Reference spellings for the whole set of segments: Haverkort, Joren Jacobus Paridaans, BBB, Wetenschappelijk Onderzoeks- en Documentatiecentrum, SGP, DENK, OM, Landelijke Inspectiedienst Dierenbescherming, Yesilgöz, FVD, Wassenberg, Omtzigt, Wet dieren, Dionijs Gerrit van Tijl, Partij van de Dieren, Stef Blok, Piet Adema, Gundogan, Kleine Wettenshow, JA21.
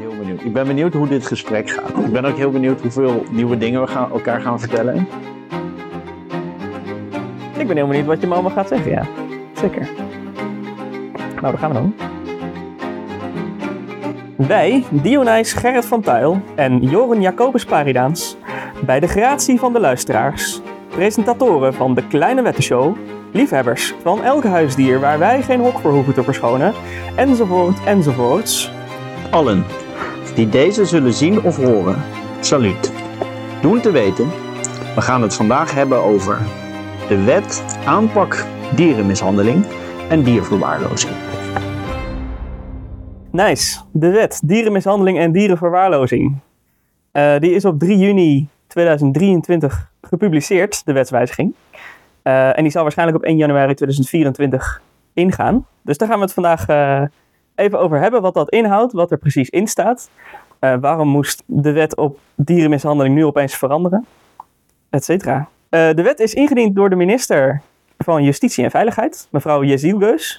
heel benieuwd. Ik ben benieuwd hoe dit gesprek gaat. Ik ben ook heel benieuwd hoeveel nieuwe dingen we elkaar gaan vertellen. Ik ben heel benieuwd wat je me allemaal gaat zeggen, ja. Zeker. Nou, daar gaan we dan. Wij, Dionijs Gerrit van Tijl en Joren Jacobus Paridaans, bij de gratie van de luisteraars, presentatoren van de Kleine Wettenshow, liefhebbers van elk huisdier waar wij geen hok voor hoeven te verschonen, enzovoort, enzovoorts. Allen die deze zullen zien of horen, saluut. Doen te weten, we gaan het vandaag hebben over de wet aanpak dierenmishandeling en dierverwaarlozing. Nice, de wet dierenmishandeling en dierenverwaarlozing. Die is op 3 juni 2023 gepubliceerd, de wetswijziging. En die zal waarschijnlijk op 1 januari 2024 ingaan. Dus daar gaan we het vandaag even over hebben, wat dat inhoudt, wat er precies in staat. Waarom moest de wet op dierenmishandeling nu opeens veranderen, et cetera. De wet is ingediend door de minister van Justitie en Veiligheid, mevrouw Yesilgöz,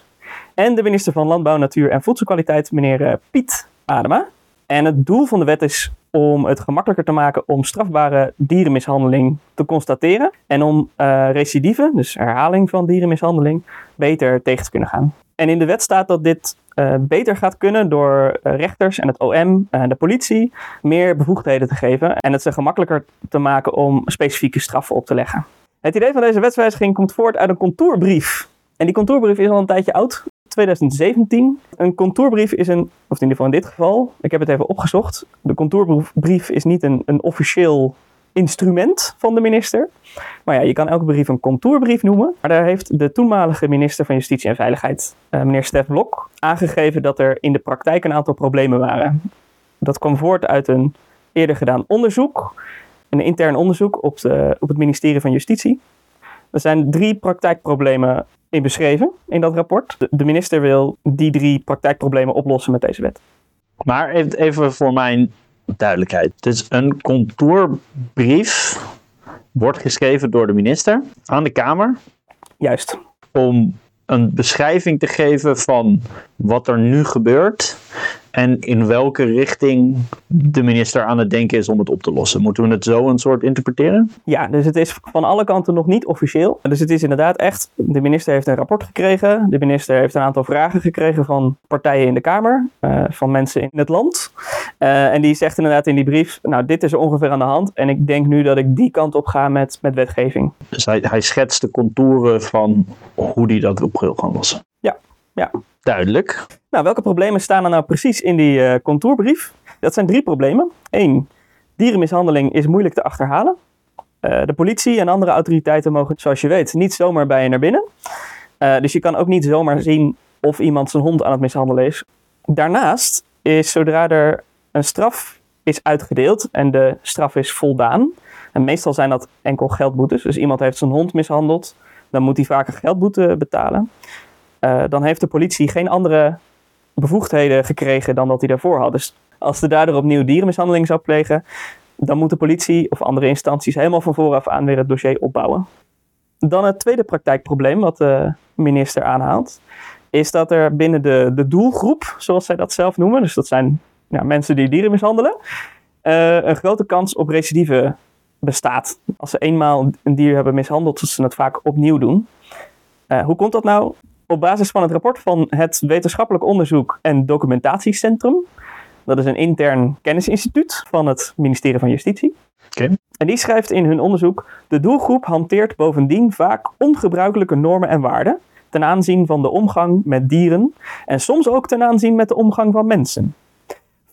en de minister van Landbouw, Natuur en Voedselkwaliteit, meneer Piet Adema. En het doel van de wet is om het gemakkelijker te maken om strafbare dierenmishandeling te constateren en om recidieven, dus herhaling van dierenmishandeling, beter tegen te kunnen gaan. En in de wet staat dat dit beter gaat kunnen door rechters en het OM en de politie meer bevoegdheden te geven en het ze gemakkelijker te maken om specifieke straffen op te leggen. Het idee van deze wetswijziging komt voort uit een contourbrief. En die contourbrief is al een tijdje oud, 2017. Een contourbrief is een, of in ieder geval in dit geval, ik heb het even opgezocht. De contourbrief is niet een officieel instrument van de minister. Maar ja, je kan elke brief een contourbrief noemen. Maar daar heeft de toenmalige minister van Justitie en Veiligheid, meneer Stef Blok, aangegeven dat er in de praktijk een aantal problemen waren. Dat kwam voort uit een eerder gedaan onderzoek, een intern onderzoek op het ministerie van Justitie. Er zijn 3 praktijkproblemen in beschreven in dat rapport. De minister wil die 3 praktijkproblemen oplossen met deze wet. Maar even voor mijn duidelijkheid. Dus een contourbrief wordt geschreven door de minister aan de Kamer. Juist. Om een beschrijving te geven van wat er nu gebeurt en in welke richting de minister aan het denken is om het op te lossen. Moeten we het zo een soort interpreteren? Ja, dus het is van alle kanten nog niet officieel. Dus het is inderdaad echt, de minister heeft een rapport gekregen. De minister heeft een aantal vragen gekregen van partijen in de Kamer, van mensen in het land. En die zegt inderdaad in die brief, nou dit is ongeveer aan de hand en ik denk nu dat ik die kant op ga met wetgeving. Dus hij schetst de contouren van hoe die dat op wil gaan lossen. Ja. Duidelijk. Nou, welke problemen staan er nou precies in die contourbrief? Dat zijn 3 problemen. 1. Dierenmishandeling is moeilijk te achterhalen. De politie en andere autoriteiten mogen, zoals je weet, niet zomaar bij je naar binnen. Dus je kan ook niet zomaar zien of iemand zijn hond aan het mishandelen is. Daarnaast is, zodra er een straf is uitgedeeld en de straf is voldaan, en meestal zijn dat enkel geldboetes, dus iemand heeft zijn hond mishandeld, dan moet hij vaak een geldboete betalen. Dan heeft de politie geen andere bevoegdheden gekregen dan dat hij daarvoor had. Dus als de dader opnieuw dierenmishandeling zou plegen, dan moet de politie of andere instanties helemaal van vooraf aan weer het dossier opbouwen. Dan het tweede praktijkprobleem wat de minister aanhaalt, is dat er binnen de doelgroep, zoals zij dat zelf noemen, dus dat zijn mensen die dieren mishandelen, een grote kans op recidive bestaat. Als ze eenmaal een dier hebben mishandeld, zullen ze het vaak opnieuw doen. Hoe komt dat nou? Op basis van het rapport van het Wetenschappelijk Onderzoek- en Documentatiecentrum. Dat is een intern kennisinstituut van het ministerie van Justitie. Okay. En die schrijft in hun onderzoek: de doelgroep hanteert bovendien vaak ongebruikelijke normen en waarden ten aanzien van de omgang met dieren en soms ook ten aanzien met de omgang van mensen.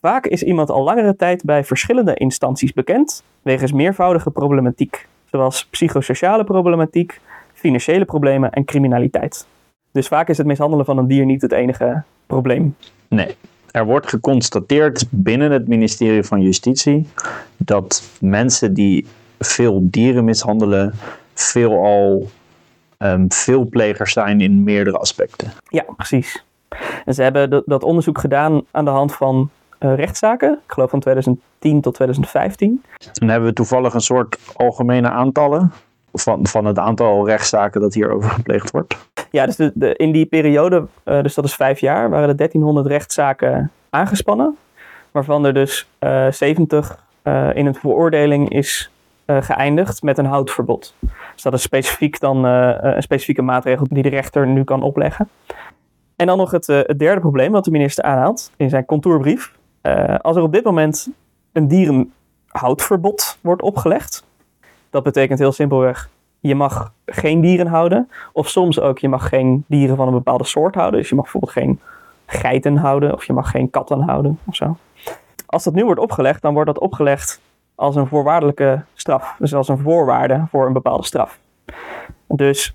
Vaak is iemand al langere tijd bij verschillende instanties bekend wegens meervoudige problematiek, zoals psychosociale problematiek, financiële problemen en criminaliteit. Dus vaak is het mishandelen van een dier niet het enige probleem. Nee, er wordt geconstateerd binnen het ministerie van Justitie dat mensen die veel dieren mishandelen veelal veelplegers zijn in meerdere aspecten. Ja, precies. En ze hebben dat onderzoek gedaan aan de hand van rechtszaken, ik geloof van 2010 tot 2015. Dan hebben we toevallig een soort algemene aantallen van het aantal rechtszaken dat hierover gepleegd wordt. Ja, dus in die periode, dus dat is 5 jaar, waren er 1300 rechtszaken aangespannen. waarvan er dus 70 in een veroordeling is geëindigd met een houtverbod. Dus dat is specifiek dan een specifieke maatregel die de rechter nu kan opleggen. En dan nog het derde probleem dat de minister aanhaalt in zijn contourbrief. Als er op dit moment een dierenhoutverbod wordt opgelegd, dat betekent heel simpelweg, je mag geen dieren houden. Of soms ook, je mag geen dieren van een bepaalde soort houden. Dus je mag bijvoorbeeld geen geiten houden of je mag geen katten houden of zo. Als dat nu wordt opgelegd, dan wordt dat opgelegd als een voorwaardelijke straf. Dus als een voorwaarde voor een bepaalde straf. Dus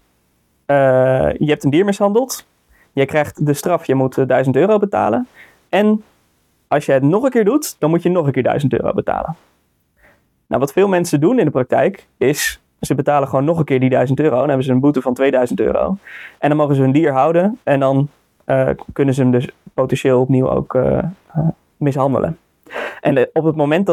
je hebt een dier mishandeld. Je krijgt de straf, je moet €1.000 betalen. En als je het nog een keer doet, dan moet je nog een keer €1.000 betalen. Nou, wat veel mensen doen in de praktijk is, ze betalen gewoon nog een keer die €1.000. Dan hebben ze een boete van €2.000. En dan mogen ze hun dier houden. En dan kunnen ze hem dus potentieel opnieuw ook mishandelen. En op het moment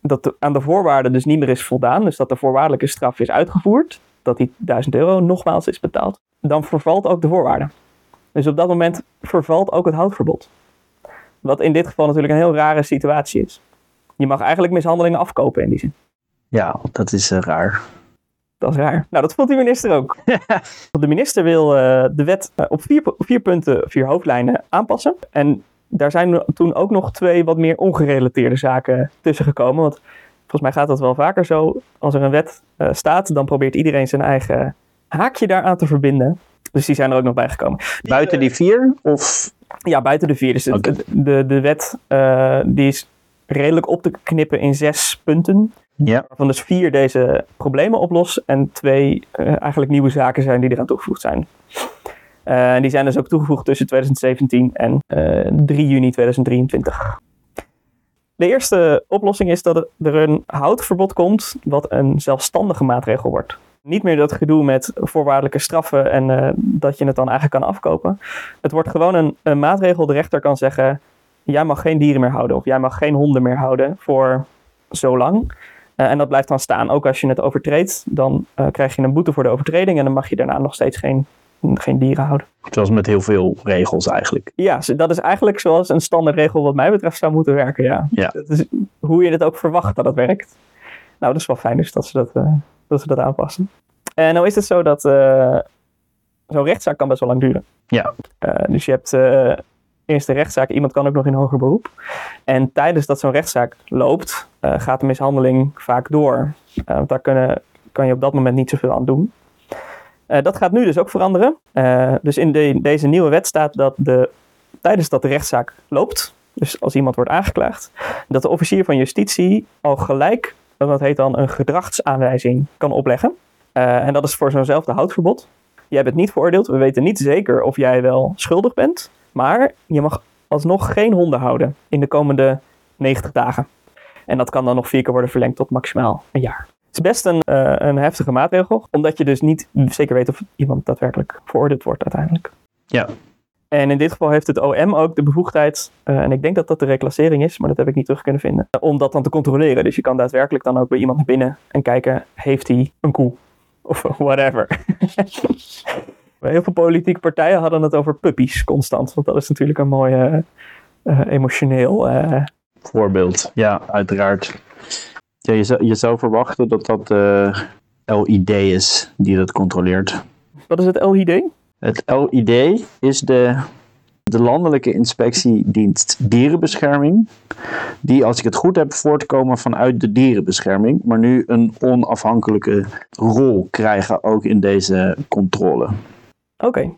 dat aan de voorwaarden dus niet meer is voldaan, dus dat de voorwaardelijke straf is uitgevoerd, dat die €1.000 nogmaals is betaald, dan vervalt ook de voorwaarde. Dus op dat moment vervalt ook het houtverbod. Wat in dit geval natuurlijk een heel rare situatie is. Je mag eigenlijk mishandelingen afkopen in die zin. Ja, dat is raar. Dat is raar. Nou, dat vond die minister ook. De minister wil de wet op vier punten, vier hoofdlijnen aanpassen. En daar zijn toen ook nog 2 wat meer ongerelateerde zaken tussen gekomen. Want volgens mij gaat dat wel vaker zo. Als er een wet staat, dan probeert iedereen zijn eigen haakje daaraan te verbinden. Dus die zijn er ook nog bijgekomen. Buiten die 4? Of? Ja, buiten de 4. Dus okay. De wet die is redelijk op te knippen in 6 punten. Ja. Waarvan dus 4 deze problemen oplossen en 2 eigenlijk nieuwe zaken zijn die eraan toegevoegd zijn. Die zijn dus ook toegevoegd tussen 2017 en 3 juni 2023. De eerste oplossing is dat er een houtverbod komt wat een zelfstandige maatregel wordt. Niet meer dat gedoe met voorwaardelijke straffen en dat je het dan eigenlijk kan afkopen. Het wordt gewoon een maatregel. De rechter kan zeggen, jij mag geen dieren meer houden of jij mag geen honden meer houden voor zo lang. En dat blijft dan staan. Ook als je het overtreedt, dan krijg je een boete voor de overtreding en dan mag je daarna nog steeds geen dieren houden. Zoals met heel veel regels eigenlijk. Ja, dat is eigenlijk zoals een standaardregel wat mij betreft zou moeten werken, ja. Dat is hoe je het ook verwacht dat het werkt. Nou, dat is wel fijn dus dat ze dat aanpassen. En nou is het zo dat zo'n rechtszaak kan best wel lang duren. Ja. Dus je hebt eerst de rechtszaak, iemand kan ook nog in hoger beroep. En tijdens dat zo'n rechtszaak loopt, gaat de mishandeling vaak door. Want daar kan je op dat moment niet zoveel aan doen. Dat gaat nu dus ook veranderen. Dus in deze nieuwe wet staat dat tijdens dat de rechtszaak loopt, dus als iemand wordt aangeklaagd, dat de officier van justitie al gelijk, dat heet dan een gedragsaanwijzing, kan opleggen. En dat is voor zo'nzelfde houtverbod. Jij bent niet veroordeeld, we weten niet zeker of jij wel schuldig bent, maar je mag alsnog geen honden houden in de komende 90 dagen. En dat kan dan nog 4 keer worden verlengd tot maximaal een jaar. Het is best een heftige maatregel, omdat je dus niet zeker weet of iemand daadwerkelijk veroordeeld wordt uiteindelijk. Ja. En in dit geval heeft het OM ook de bevoegdheid, en ik denk dat dat de reclassering is, maar dat heb ik niet terug kunnen vinden, om dat dan te controleren. Dus je kan daadwerkelijk dan ook bij iemand naar binnen en kijken, heeft hij een koe? Of whatever. Heel veel politieke partijen hadden het over puppies constant, want dat is natuurlijk een mooi emotioneel voorbeeld. Ja, uiteraard. Ja, je zou verwachten dat dat LID is die dat controleert. Wat is het LID? Het LID is de Landelijke Inspectiedienst Dierenbescherming, die, als ik het goed heb, voortkomen vanuit de dierenbescherming, maar nu een onafhankelijke rol krijgen ook in deze controle. Oké,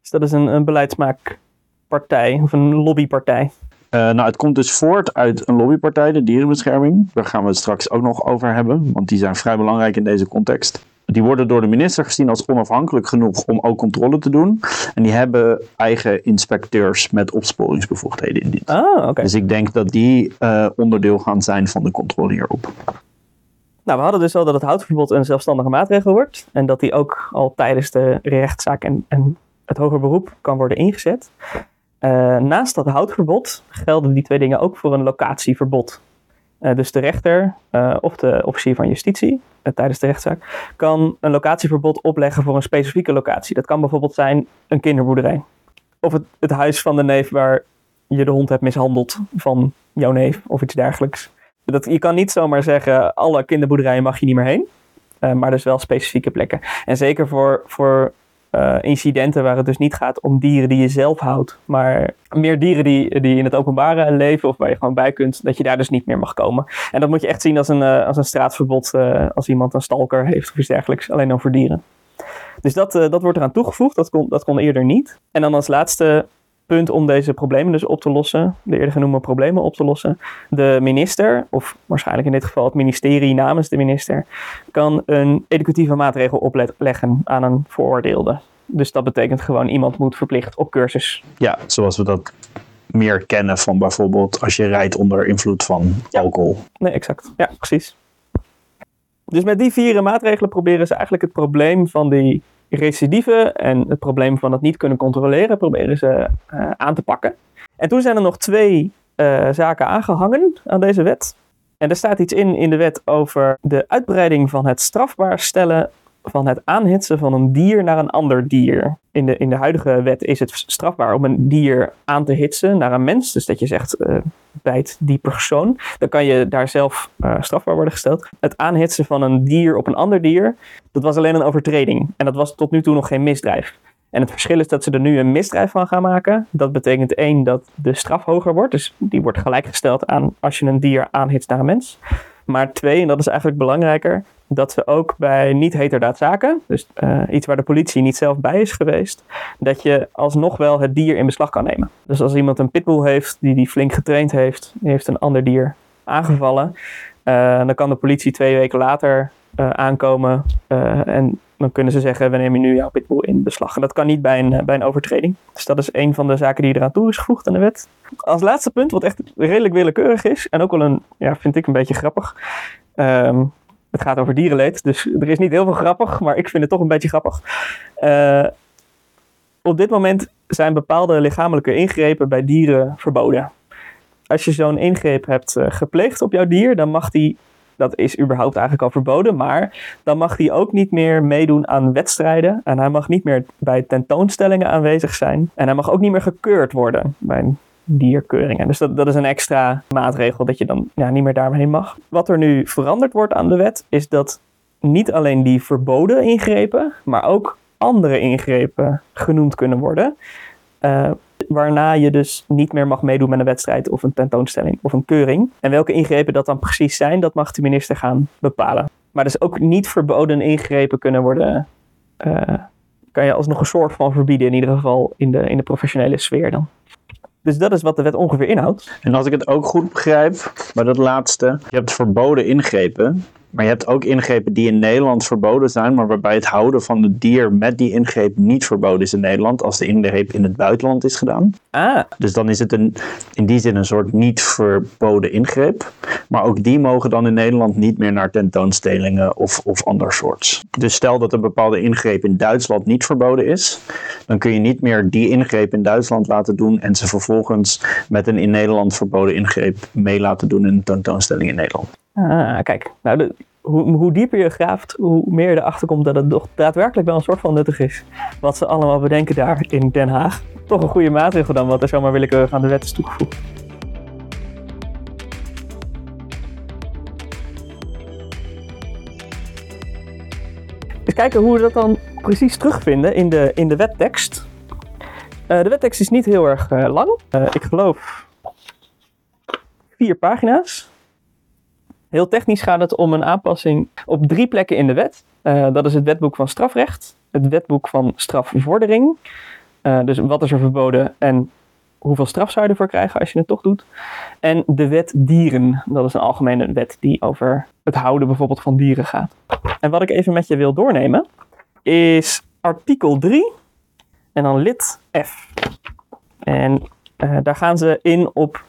dus dat is een beleidsmaakpartij of een lobbypartij. Nou, het komt dus voort uit een lobbypartij, de dierenbescherming. Daar gaan we het straks ook nog over hebben, want die zijn vrij belangrijk in deze context. Die worden door de minister gezien als onafhankelijk genoeg om ook controle te doen. En die hebben eigen inspecteurs met opsporingsbevoegdheden in dit. Ah, oké. Dus ik denk dat die onderdeel gaan zijn van de controle hierop. Nou, we hadden dus al dat het houtverbod een zelfstandige maatregel wordt. En dat die ook al tijdens de rechtszaak en het hoger beroep kan worden ingezet. Naast dat houtverbod gelden die 2 dingen ook voor een locatieverbod. Dus de rechter of de officier van justitie tijdens de rechtszaak kan een locatieverbod opleggen voor een specifieke locatie. Dat kan bijvoorbeeld zijn een kinderboerderij. Of het huis van de neef waar je de hond hebt mishandeld van jouw neef of iets dergelijks. Je kan niet zomaar zeggen, alle kinderboerderijen mag je niet meer heen. Maar dus wel specifieke plekken. En zeker voor incidenten waar het dus niet gaat om dieren die je zelf houdt. Maar meer dieren die in het openbare leven of waar je gewoon bij kunt. Dat je daar dus niet meer mag komen. En dat moet je echt zien als een straatverbod. Als iemand een stalker heeft of iets dergelijks. Alleen dan voor dieren. Dus dat wordt eraan toegevoegd. Dat kon eerder niet. En dan als laatste punt om deze problemen dus op te lossen. De eerder genoemde problemen op te lossen. De minister, of waarschijnlijk in dit geval het ministerie namens de minister, kan een educatieve maatregel opleggen aan een veroordeelde. Dus dat betekent gewoon iemand moet verplicht op cursus. Ja, zoals we dat meer kennen van bijvoorbeeld als je rijdt onder invloed van alcohol. Nee, exact. Ja, precies. Dus met die 4 maatregelen proberen ze eigenlijk het probleem van die recidive en het probleem van het niet kunnen controleren proberen ze aan te pakken. En toen zijn er nog 2 zaken aangehangen aan deze wet. En er staat iets in de wet over de uitbreiding van het strafbaar stellen van het aanhitsen van een dier naar een ander dier. In de huidige wet is het strafbaar om een dier aan te hitsen naar een mens. Dus dat je zegt, bijt die persoon. Dan kan je daar zelf strafbaar worden gesteld. Het aanhitsen van een dier op een ander dier, dat was alleen een overtreding. En dat was tot nu toe nog geen misdrijf. En het verschil is dat ze er nu een misdrijf van gaan maken. Dat betekent 1, dat de straf hoger wordt. Dus die wordt gelijkgesteld aan als je een dier aanhitst naar een mens. Maar 2, en dat is eigenlijk belangrijker, dat ze ook bij niet-heterdaadzaken, dus iets waar de politie niet zelf bij is geweest, dat je alsnog wel het dier in beslag kan nemen. Dus als iemand een pitbull heeft, die flink getraind heeft, die heeft een ander dier aangevallen, dan kan de politie 2 weken later aankomen en dan kunnen ze zeggen, we nemen nu jouw pitbull in beslag. En dat kan niet bij een overtreding. Dus dat is 1 van de zaken die eraan toe is gevoegd aan de wet. Als laatste punt, wat echt redelijk willekeurig is, en ook wel vind ik een beetje grappig. Het gaat over dierenleed, dus er is niet heel veel grappig, maar ik vind het toch een beetje grappig. Op dit moment zijn bepaalde lichamelijke ingrepen bij dieren verboden. Als je zo'n ingreep hebt gepleegd op jouw dier, dan mag die, dat is überhaupt eigenlijk al verboden, maar dan mag hij ook niet meer meedoen aan wedstrijden. En hij mag niet meer bij tentoonstellingen aanwezig zijn. En hij mag ook niet meer gekeurd worden bij een dierkeuringen. Dus dat is een extra maatregel dat je dan niet meer daarheen mag. Wat er nu veranderd wordt aan de wet is dat niet alleen die verboden ingrepen, maar ook andere ingrepen genoemd kunnen worden. Waarna je dus niet meer mag meedoen met een wedstrijd of een tentoonstelling of een keuring. En welke ingrepen dat dan precies zijn, dat mag de minister gaan bepalen. Maar dus ook niet verboden ingrepen kunnen worden, kan je alsnog een soort van verbieden, in ieder geval in de professionele sfeer dan. Dus dat is wat de wet ongeveer inhoudt. En als ik het ook goed begrijp, bij dat laatste, je hebt verboden ingrepen, maar je hebt ook ingrepen die in Nederland verboden zijn, maar waarbij het houden van het dier met die ingreep niet verboden is in Nederland, als de ingreep in het buitenland is gedaan. Ah. Dus dan is het in die zin een soort niet verboden ingreep, maar ook die mogen dan in Nederland niet meer naar tentoonstellingen of ander soorts. Dus stel dat een bepaalde ingreep in Duitsland niet verboden is, dan kun je niet meer die ingreep in Duitsland laten doen en ze vervolgens met een in Nederland verboden ingreep mee laten doen in een tentoonstelling in Nederland. Ah, kijk. Nou, hoe dieper je graaft, hoe meer je erachter komt dat het toch daadwerkelijk wel een soort van nuttig is. Wat ze allemaal bedenken daar in Den Haag. Toch een goede maatregel dan, wat er zomaar willekeurig aan de wet is toegevoegd. Eens kijken hoe we dat dan precies terugvinden in de wettekst. De wettekst is niet heel erg lang. Ik geloof 4 pagina's. Heel technisch gaat het om een aanpassing op 3 plekken in de wet. Dat is het wetboek van strafrecht, het wetboek van strafvordering. Dus wat is er verboden en hoeveel straf zou je ervoor krijgen als je het toch doet. En de wet dieren. Dat is een algemene wet die over het houden bijvoorbeeld van dieren gaat. En wat ik even met je wil doornemen is artikel 3 en dan lid F. En daar gaan ze in op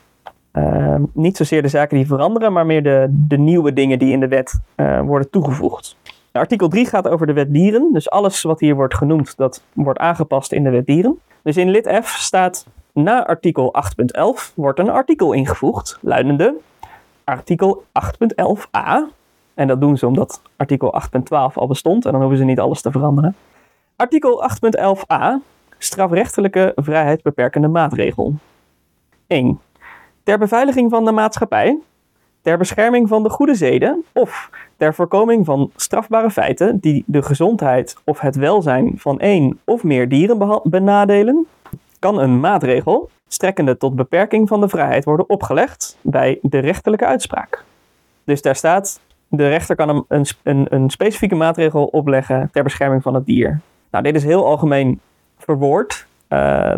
niet zozeer de zaken die veranderen, maar meer de nieuwe dingen die in de wet worden toegevoegd. Artikel 3 gaat over de wet dieren. Dus alles wat hier wordt genoemd, dat wordt aangepast in de wet dieren. Dus in lid F staat, na artikel 8.11 wordt een artikel ingevoegd, luidende artikel 8.11a. En dat doen ze omdat artikel 8.12 al bestond en dan hoeven ze niet alles te veranderen. Artikel 8.11a, strafrechtelijke vrijheid beperkende maatregel. 1. ter beveiliging van de maatschappij, ter bescherming van de goede zeden of ter voorkoming van strafbare feiten die de gezondheid of het welzijn van één of meer dieren benadelen, kan een maatregel strekkende tot beperking van de vrijheid worden opgelegd bij de rechterlijke uitspraak. Dus daar staat, de rechter kan een specifieke maatregel opleggen ter bescherming van het dier. Nou, dit is heel algemeen verwoord.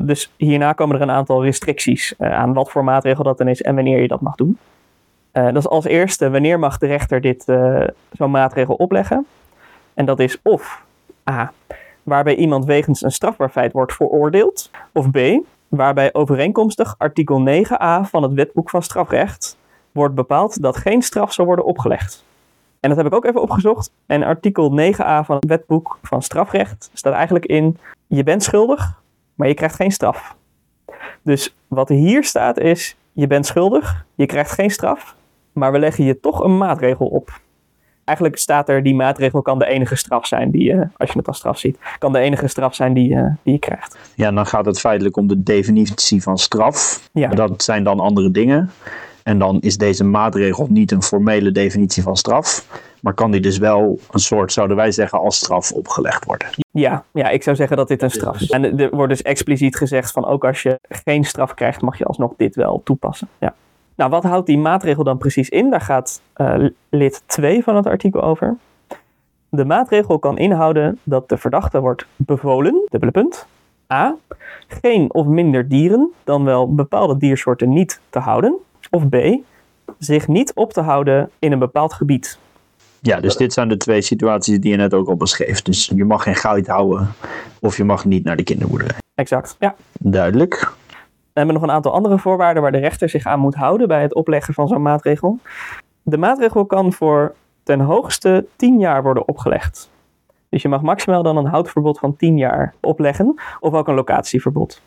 Dus hierna komen er een aantal restricties aan wat voor maatregel dat dan is en wanneer je dat mag doen. Dat is als eerste, wanneer mag de rechter zo'n maatregel opleggen? En dat is of A, waarbij iemand wegens een strafbaar feit wordt veroordeeld. Of B, waarbij overeenkomstig artikel 9a van het Wetboek van Strafrecht wordt bepaald dat geen straf zal worden opgelegd. En dat heb ik ook even opgezocht. En artikel 9a van het Wetboek van Strafrecht staat eigenlijk in, je bent schuldig, maar je krijgt geen straf. Dus wat hier staat is, je bent schuldig, je krijgt geen straf, maar we leggen je toch een maatregel op. Eigenlijk staat er, die maatregel kan de enige straf zijn die je, als je het als straf ziet, kan de enige straf zijn die je krijgt. Ja, dan gaat het feitelijk om de definitie van straf. Ja. Dat zijn dan andere dingen. En dan is deze maatregel niet een formele definitie van straf, maar kan die dus wel een soort, zouden wij zeggen, als straf opgelegd worden. Ja, ik zou zeggen dat dit een straf is. En er wordt dus expliciet gezegd van ook als je geen straf krijgt, mag je alsnog dit wel toepassen. Ja. Nou, wat houdt die maatregel dan precies in? Daar gaat lid 2 van het artikel over. De maatregel kan inhouden dat de verdachte wordt bevolen, A, geen of minder dieren, dan wel bepaalde diersoorten niet te houden. Of B, zich niet op te houden in een bepaald gebied. Ja, dus dit zijn de twee situaties die je net ook al beschreef. Dus je mag geen geit houden of je mag niet naar de kinderboerderij. Exact, ja. Duidelijk. We hebben nog een aantal andere voorwaarden waar de rechter zich aan moet houden bij het opleggen van zo'n maatregel. De maatregel kan voor ten hoogste 10 jaar worden opgelegd. Dus je mag maximaal dan een houtverbod van 10 jaar opleggen of ook een locatieverbod.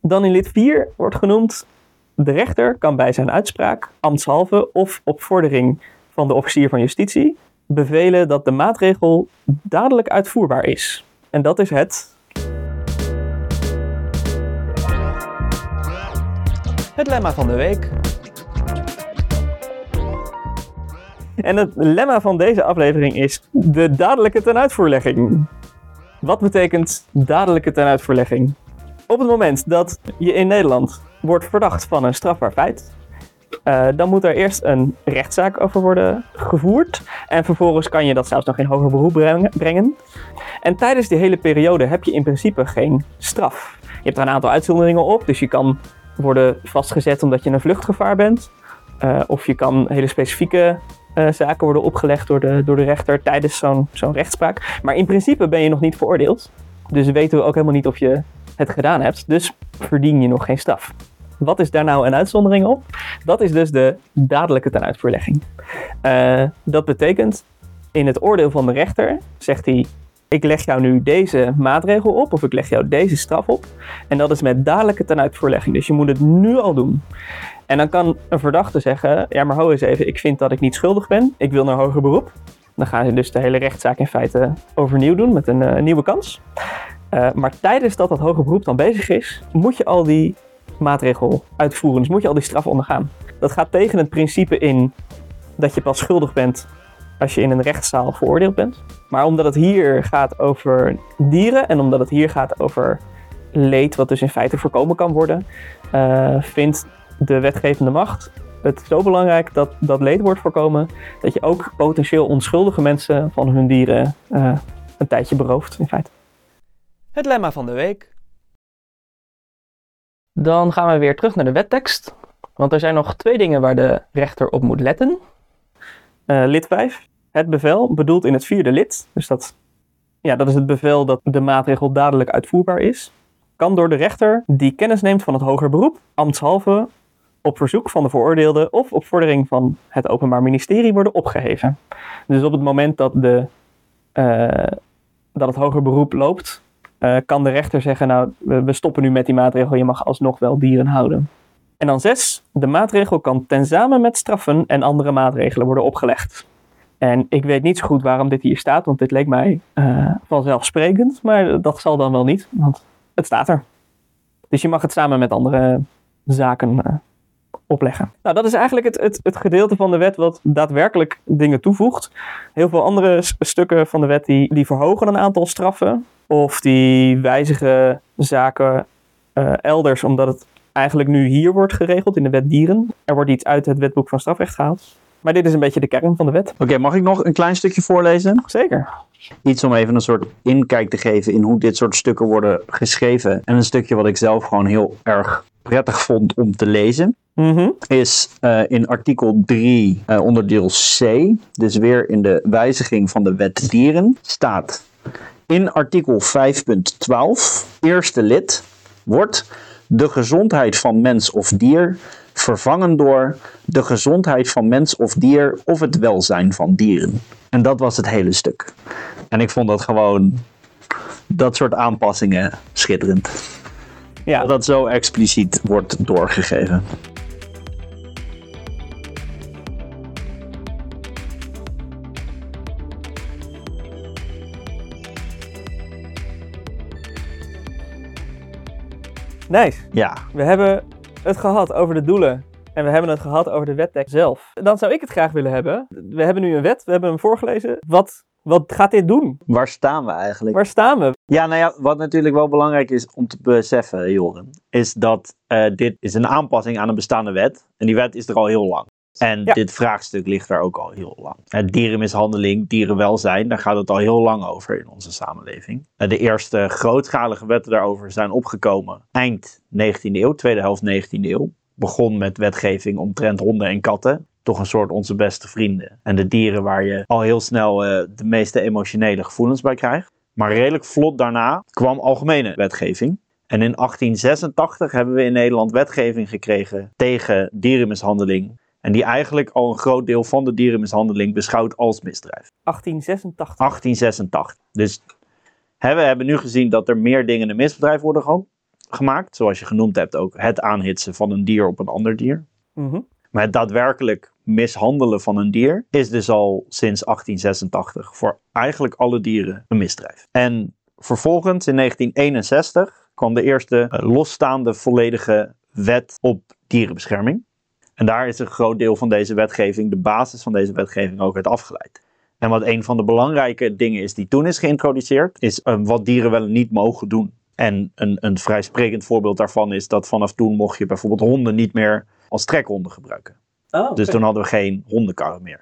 Dan in lid 4 wordt genoemd, de rechter kan bij zijn uitspraak, ambtshalve of op vordering van de officier van justitie, bevelen dat de maatregel dadelijk uitvoerbaar is. En dat is het lemma van de week. En het lemma van deze aflevering is de dadelijke tenuitvoerlegging. Wat betekent dadelijke tenuitvoerlegging? Op het moment dat je in Nederland wordt verdacht van een strafbaar feit, dan moet er eerst een rechtszaak over worden gevoerd. En vervolgens kan je dat zelfs nog in hoger beroep brengen. En tijdens die hele periode heb je in principe geen straf. Je hebt er een aantal uitzonderingen op. Dus je kan worden vastgezet omdat je een vluchtgevaar bent. Of je kan hele specifieke zaken worden opgelegd door de rechter tijdens zo'n rechtspraak. Maar in principe ben je nog niet veroordeeld. Dus weten we ook helemaal niet of je het gedaan hebt. Dus verdien je nog geen straf. Wat is daar nou een uitzondering op? Dat is dus de dadelijke tenuitvoerlegging. Dat betekent, in het oordeel van de rechter zegt hij, ik leg jou nu deze maatregel op of ik leg jou deze straf op. En dat is met dadelijke tenuitvoerlegging. Dus je moet het nu al doen. En dan kan een verdachte zeggen, ja maar hou eens even, ik vind dat ik niet schuldig ben. Ik wil naar hoger beroep. Dan gaan ze dus de hele rechtszaak in feite overnieuw doen met een nieuwe kans. Maar tijdens dat hoger beroep dan bezig is, moet je al die maatregel uitvoeren. Dus moet je al die straf ondergaan. Dat gaat tegen het principe in dat je pas schuldig bent als je in een rechtszaal veroordeeld bent. Maar omdat het hier gaat over dieren en omdat het hier gaat over leed wat dus in feite voorkomen kan worden, vindt de wetgevende macht het zo belangrijk dat dat leed wordt voorkomen dat je ook potentieel onschuldige mensen van hun dieren een tijdje berooft in feite. Het lemma van de week. Dan gaan we weer terug naar de wettekst, want er zijn nog 2 dingen waar de rechter op moet letten. Lid 5, het bevel, bedoeld in het 4e lid, dus dat is het bevel dat de maatregel dadelijk uitvoerbaar is, kan door de rechter die kennis neemt van het hoger beroep, ambtshalve, op verzoek van de veroordeelde of op vordering van het Openbaar Ministerie worden opgeheven. Dus op het moment dat het hoger beroep loopt, kan de rechter zeggen, nou, we stoppen nu met die maatregel, je mag alsnog wel dieren houden. En dan 6, de maatregel kan tezamen met straffen en andere maatregelen worden opgelegd. En ik weet niet zo goed waarom dit hier staat, want dit leek mij vanzelfsprekend, maar dat zal dan wel niet, want het staat er. Dus je mag het samen met andere zaken opleggen. Nou, dat is eigenlijk het gedeelte van de wet wat daadwerkelijk dingen toevoegt. Heel veel andere stukken van de wet die verhogen een aantal straffen. Of die wijzigen zaken elders, omdat het eigenlijk nu hier wordt geregeld in de wet dieren. Er wordt iets uit het wetboek van strafrecht gehaald. Maar dit is een beetje de kern van de wet. Oké, mag ik nog een klein stukje voorlezen? Zeker. Iets om even een soort inkijk te geven in hoe dit soort stukken worden geschreven. En een stukje wat ik zelf gewoon heel erg prettig vond om te lezen. Mm-hmm. Is in artikel 3 onderdeel C, dus weer in de wijziging van de wet dieren, staat: in artikel 5.12, eerste lid, wordt de gezondheid van mens of dier vervangen door de gezondheid van mens of dier of het welzijn van dieren. En dat was het hele stuk. En ik vond dat gewoon, dat soort aanpassingen, schitterend. Ja. Dat zo expliciet wordt doorgegeven. Nice. Ja. We hebben het gehad over de doelen en we hebben het gehad over de wettekst zelf. Dan zou ik het graag willen hebben. We hebben nu een wet, we hebben hem voorgelezen. Wat gaat dit doen? Waar staan we eigenlijk? Waar staan we? Ja, nou ja, wat natuurlijk wel belangrijk is om te beseffen, Joren, is dat dit is een aanpassing aan een bestaande wet. En die wet is er al heel lang. En dit vraagstuk ligt daar ook al heel lang. Dierenmishandeling, dierenwelzijn, daar gaat het al heel lang over in onze samenleving. De eerste grootschalige wetten daarover zijn opgekomen eind 19e eeuw, tweede helft 19e eeuw. Begon met wetgeving omtrent honden en katten. Toch een soort onze beste vrienden. En de dieren waar je al heel snel de meeste emotionele gevoelens bij krijgt. Maar redelijk vlot daarna kwam algemene wetgeving. En in 1886 hebben we in Nederland wetgeving gekregen tegen dierenmishandeling. En die eigenlijk al een groot deel van de dierenmishandeling beschouwt als misdrijf. 1886? 1886. Dus we hebben nu gezien dat er meer dingen een misdrijf worden gemaakt. Zoals je genoemd hebt ook het aanhitsen van een dier op een ander dier. Mm-hmm. Maar het daadwerkelijk mishandelen van een dier is dus al sinds 1886 voor eigenlijk alle dieren een misdrijf. En vervolgens in 1961 kwam de eerste losstaande volledige wet op dierenbescherming. En daar is een groot deel van deze wetgeving, de basis van deze wetgeving, ook uit afgeleid. En wat een van de belangrijke dingen is die toen is geïntroduceerd, is wat dieren wel en niet mogen doen. En een vrij sprekend voorbeeld daarvan is dat vanaf toen mocht je bijvoorbeeld honden niet meer als trekhonden gebruiken. Oh, okay. Dus toen hadden we geen hondenkarren meer.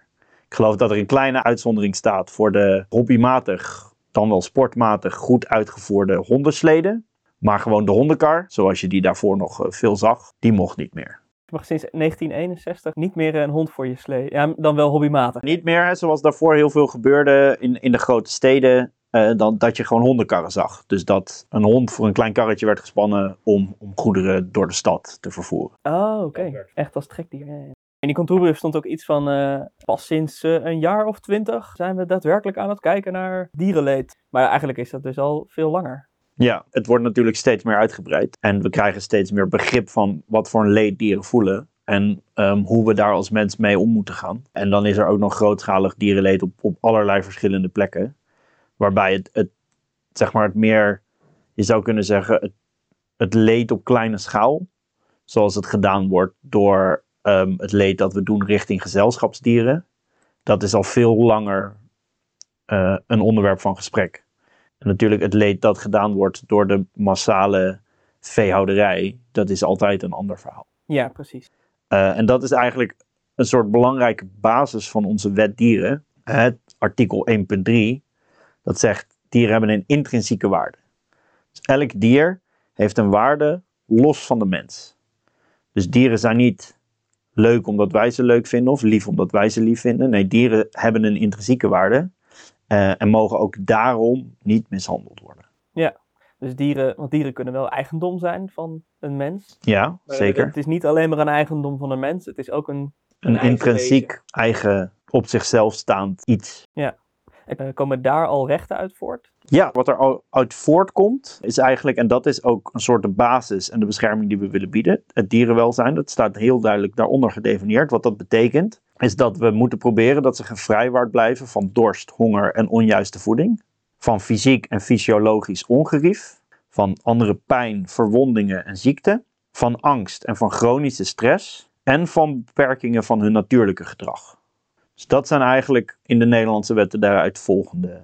Ik geloof dat er een kleine uitzondering staat voor de hobbymatig, dan wel sportmatig, goed uitgevoerde hondensleden. Maar gewoon de hondenkar, zoals je die daarvoor nog veel zag, die mocht niet meer. Je mag sinds 1961 niet meer een hond voor je slee. Ja, dan wel hobbymatig. Niet meer, hè, zoals daarvoor heel veel gebeurde in de grote steden. Dat je gewoon hondenkarren zag. Dus dat een hond voor een klein karretje werd gespannen om goederen door de stad te vervoeren. Oh, oké. Echt als trekdier. Ja, ja. In die controlebrief stond ook iets van pas sinds een jaar of 20 zijn we daadwerkelijk aan het kijken naar dierenleed. Maar eigenlijk is dat dus al veel langer. Ja, het wordt natuurlijk steeds meer uitgebreid. En we krijgen steeds meer begrip van wat voor een leed dieren voelen. En hoe we daar als mens mee om moeten gaan. En dan is er ook nog grootschalig dierenleed op allerlei verschillende plekken. Waarbij het zeg maar het meer, je zou kunnen zeggen, het leed op kleine schaal. Zoals het gedaan wordt door het leed dat we doen richting gezelschapsdieren. Dat is al veel langer een onderwerp van gesprek. En natuurlijk het leed dat gedaan wordt door de massale veehouderij. Dat is altijd een ander verhaal. Ja, precies. En dat is eigenlijk een soort belangrijke basis van onze wet dieren. Het artikel 1.3. Dat zegt, dieren hebben een intrinsieke waarde. Dus elk dier heeft een waarde los van de mens. Dus dieren zijn niet leuk omdat wij ze leuk vinden of lief omdat wij ze lief vinden. Nee, dieren hebben een intrinsieke waarde en mogen ook daarom niet mishandeld worden. Ja, dus dieren kunnen wel eigendom zijn van een mens. Ja, maar zeker. Het is niet alleen maar een eigendom van een mens, het is ook een intrinsiek eigen, op zichzelf staand iets. Ja. Komen daar al rechten uit voort? Ja, wat er al uit voortkomt is eigenlijk, en dat is ook een soort de basis en de bescherming die we willen bieden, het dierenwelzijn, dat staat heel duidelijk daaronder gedefinieerd. Wat dat betekent, is dat we moeten proberen dat ze gevrijwaard blijven van dorst, honger en onjuiste voeding, van fysiek en fysiologisch ongerief, van andere pijn, verwondingen en ziekte, van angst en van chronische stress en van beperkingen van hun natuurlijke gedrag. Dus dat zijn eigenlijk in de Nederlandse wetten daaruit volgende.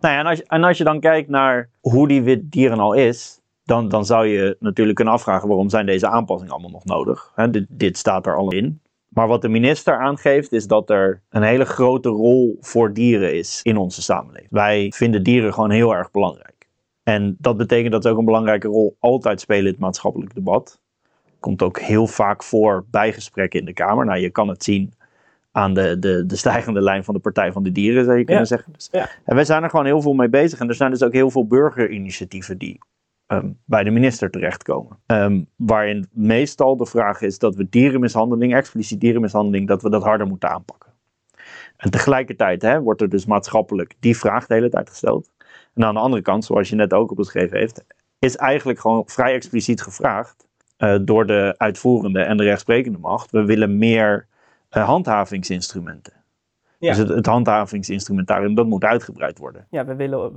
Nou ja, en als je dan kijkt naar hoe die wet dieren al is, dan zou je natuurlijk kunnen afvragen waarom zijn deze aanpassingen allemaal nog nodig. Hè, dit staat er al in. Maar wat de minister aangeeft is dat er een hele grote rol voor dieren is in onze samenleving. Wij vinden dieren gewoon heel erg belangrijk. En dat betekent dat ze ook een belangrijke rol altijd spelen in het maatschappelijk debat. Komt ook heel vaak voor bij gesprekken in de Kamer. Nou, je kan het zien aan de stijgende lijn van de Partij van de Dieren, zou je kunnen zeggen. Dus, ja. En wij zijn er gewoon heel veel mee bezig. En er zijn dus ook heel veel burgerinitiatieven die bij de minister terechtkomen. Waarin meestal de vraag is dat we dierenmishandeling, expliciet dierenmishandeling, dat we dat harder moeten aanpakken. En tegelijkertijd wordt er dus maatschappelijk die vraag de hele tijd gesteld. En aan de andere kant, zoals je net ook op beschreven heeft, is eigenlijk gewoon vrij expliciet gevraagd door de uitvoerende en de rechtsprekende macht. We willen meer handhavingsinstrumenten. Ja. Dus het handhavingsinstrumentarium, dat moet uitgebreid worden. Ja, we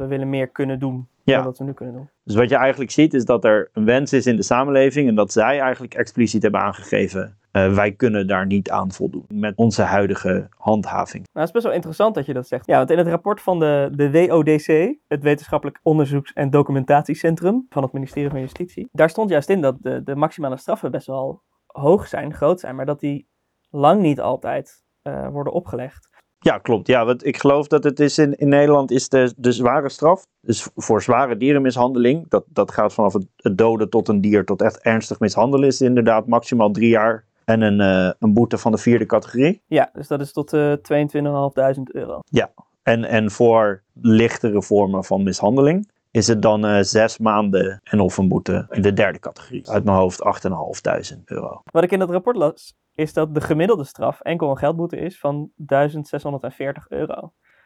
willen meer kunnen doen dan wat we nu kunnen doen. Dus wat je eigenlijk ziet is dat er een wens is in de samenleving en dat zij eigenlijk expliciet hebben aangegeven, wij kunnen daar niet aan voldoen met onze huidige handhaving. Nou, dat is best wel interessant dat je dat zegt. Ja, want in het rapport van de WODC, het Wetenschappelijk Onderzoeks- en Documentatiecentrum van het ministerie van Justitie, daar stond juist in dat de maximale straffen best wel hoog zijn, groot zijn, maar dat die lang niet altijd worden opgelegd. Ja, klopt. Ja, want ik geloof dat het is in Nederland is de zware straf. Dus voor zware dierenmishandeling, dat gaat vanaf het doden tot een dier tot echt ernstig mishandelen, is inderdaad maximaal 3 jaar en een boete van de 4e categorie. Ja, dus dat is tot €22.500. Ja, en voor lichtere vormen van mishandeling is het dan 6 maanden en of een boete in de 3e categorie. Uit mijn hoofd €8.500. Wat ik in dat rapport las, is dat de gemiddelde straf enkel een geldboete is van €1.640.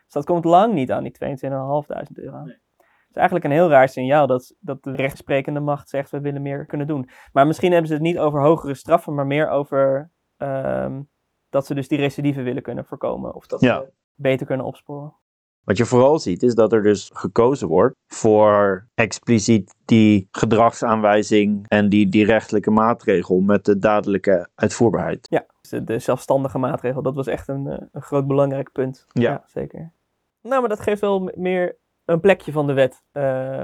Dus dat komt lang niet aan die €22.500. Nee. Het is eigenlijk een heel raar signaal dat de rechtsprekende macht zegt, we willen meer kunnen doen. Maar misschien hebben ze het niet over hogere straffen, maar meer over dat ze dus die recidieven willen kunnen voorkomen. Of dat ze beter kunnen opsporen. Wat je vooral ziet is dat er dus gekozen wordt voor expliciet die gedragsaanwijzing en die rechtelijke maatregel met de dadelijke uitvoerbaarheid. Ja, de zelfstandige maatregel, dat was echt een groot belangrijk punt. Ja, zeker. Nou, maar dat geeft wel meer een plekje van de wet,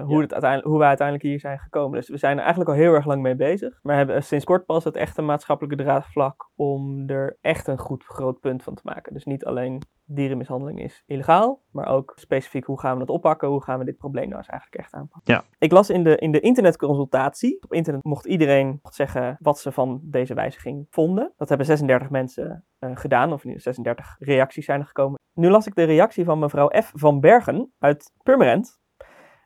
hoe we uiteindelijk hier zijn gekomen. Dus we zijn er eigenlijk al heel erg lang mee bezig, maar hebben sinds kort pas het echte maatschappelijke draagvlak om er echt een goed groot punt van te maken. Dus niet alleen dierenmishandeling is illegaal, maar ook specifiek hoe gaan we dat oppakken, hoe gaan we dit probleem nou eens eigenlijk echt aanpakken. Ja. Ik las in de internetconsultatie, op internet mocht iedereen zeggen wat ze van deze wijziging vonden. Dat hebben 36 mensen gedaan, of 36 reacties zijn er gekomen. Nu las ik de reactie van mevrouw F. van Bergen uit Purmerend.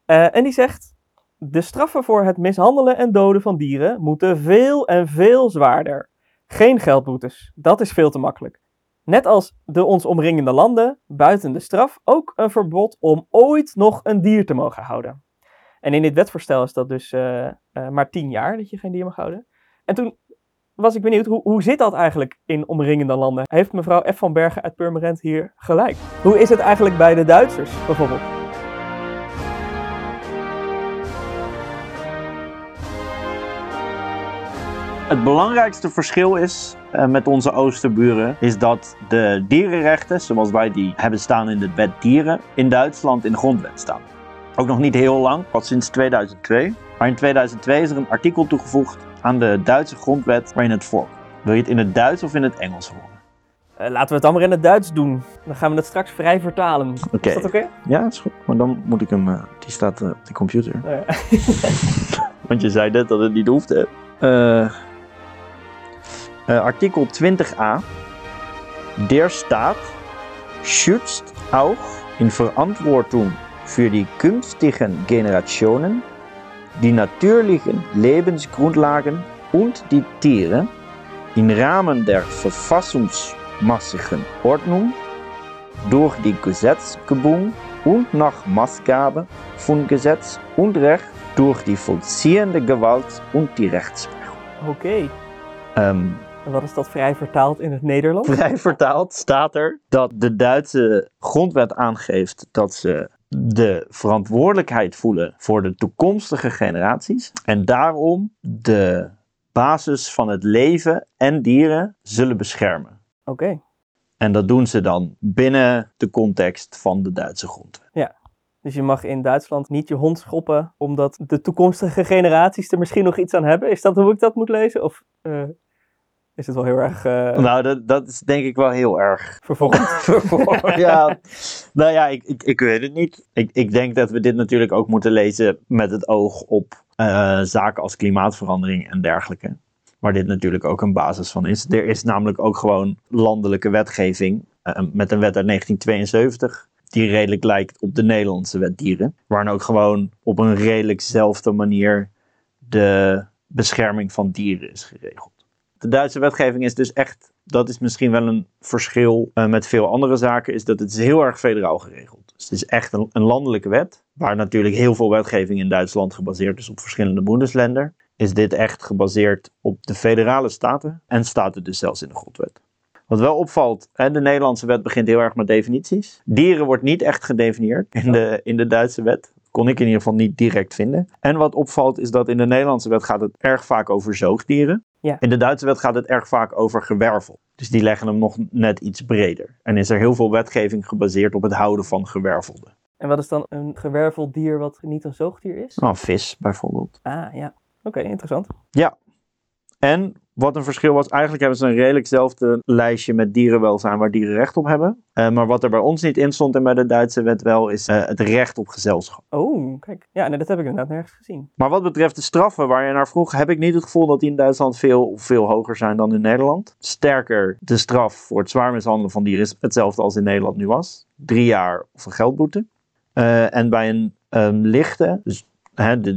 En die zegt, de straffen voor het mishandelen en doden van dieren moeten veel en veel zwaarder. Geen geldboetes, dat is veel te makkelijk. Net als de ons omringende landen, buiten de straf ook een verbod om ooit nog een dier te mogen houden. En in dit wetsvoorstel is dat dus maar 10 jaar dat je geen dier mag houden. En toen was ik benieuwd, hoe zit dat eigenlijk in omringende landen? Heeft mevrouw F. van Bergen uit Purmerend hier gelijk? Hoe is het eigenlijk bij de Duitsers bijvoorbeeld? Het belangrijkste verschil is met onze oosterburen is dat de dierenrechten, zoals wij die hebben staan in de Wet dieren, in Duitsland in de grondwet staan. Ook nog niet heel lang, pas sinds 2002. Maar in 2002 is er een artikel toegevoegd aan de Duitse grondwet waarin het voorkomt. Wil je het in het Duits of in het Engels horen? Laten we het dan maar in het Duits doen. Dan gaan we het straks vrij vertalen. Okay. Is dat oké? Ja, dat is goed. Maar dan moet ik hem... die staat op de computer. Oh ja. Want je zei net dat het niet hoefde. Artikel 20a. Der Staat schützt auch in Verantwortung für die künftigen Generationen die natürlichen Lebensgrundlagen und die Tiere im Rahmen der verfassungsmäßigen Ordnung durch die Gesetzgebung und nach Maßgabe von Gesetz und Recht durch die vollziehende Gewalt und die Rechtsprechung. Okay. En wat is dat vrij vertaald in het Nederlands? Vrij vertaald staat er dat de Duitse grondwet aangeeft dat ze de verantwoordelijkheid voelen voor de toekomstige generaties. En daarom de basis van het leven en dieren zullen beschermen. Oké. En dat doen ze dan binnen de context van de Duitse grondwet. Ja, dus je mag in Duitsland niet je hond schoppen, omdat de toekomstige generaties er misschien nog iets aan hebben. Is dat hoe ik dat moet lezen? Of is het wel heel erg... Nou, dat is denk ik wel heel erg... Vervolgd. Ja. Nou ja, ik weet het niet. Ik denk dat we dit natuurlijk ook moeten lezen met het oog op zaken als klimaatverandering en dergelijke. Waar dit natuurlijk ook een basis van is. Er is namelijk ook gewoon landelijke wetgeving met een wet uit 1972... die redelijk lijkt op de Nederlandse wet dieren. Waarin ook gewoon op een redelijkzelfde manier de bescherming van dieren is geregeld. De Duitse wetgeving is dus echt, dat is misschien wel een verschil met veel andere zaken, is dat het is heel erg federaal geregeld. Dus het is echt een landelijke wet, waar natuurlijk heel veel wetgeving in Duitsland gebaseerd is op verschillende Bundesländer. Is dit echt gebaseerd op de federale staten en staat het dus zelfs in de grondwet. Wat wel opvalt, de Nederlandse wet begint heel erg met definities. Dieren wordt niet echt gedefinieerd in de Duitse wet. Kon ik in ieder geval niet direct vinden. En wat opvalt is dat in de Nederlandse wet gaat het erg vaak over zoogdieren. Ja. In de Duitse wet gaat het erg vaak over gewervel. Dus die leggen hem nog net iets breder. En is er heel veel wetgeving gebaseerd op het houden van gewervelden. En wat is dan een gewerveld dier wat niet een zoogdier is? Nou, vis bijvoorbeeld. Ah ja, oké, interessant. Ja, en... wat een verschil was, eigenlijk hebben ze een redelijkzelfde lijstje met dierenwelzijn waar dieren recht op hebben. Maar wat er bij ons niet in stond en bij de Duitse wet wel, is het recht op gezelschap. Oh, kijk. Ja, nee, dat heb ik inderdaad nergens gezien. Maar wat betreft de straffen waar je naar vroeg, heb ik niet het gevoel dat die in Duitsland veel hoger zijn dan in Nederland. Sterker, de straf voor het zwaar mishandelen van dieren is hetzelfde als in Nederland nu was. 3 jaar of een geldboete. En bij een lichte, dus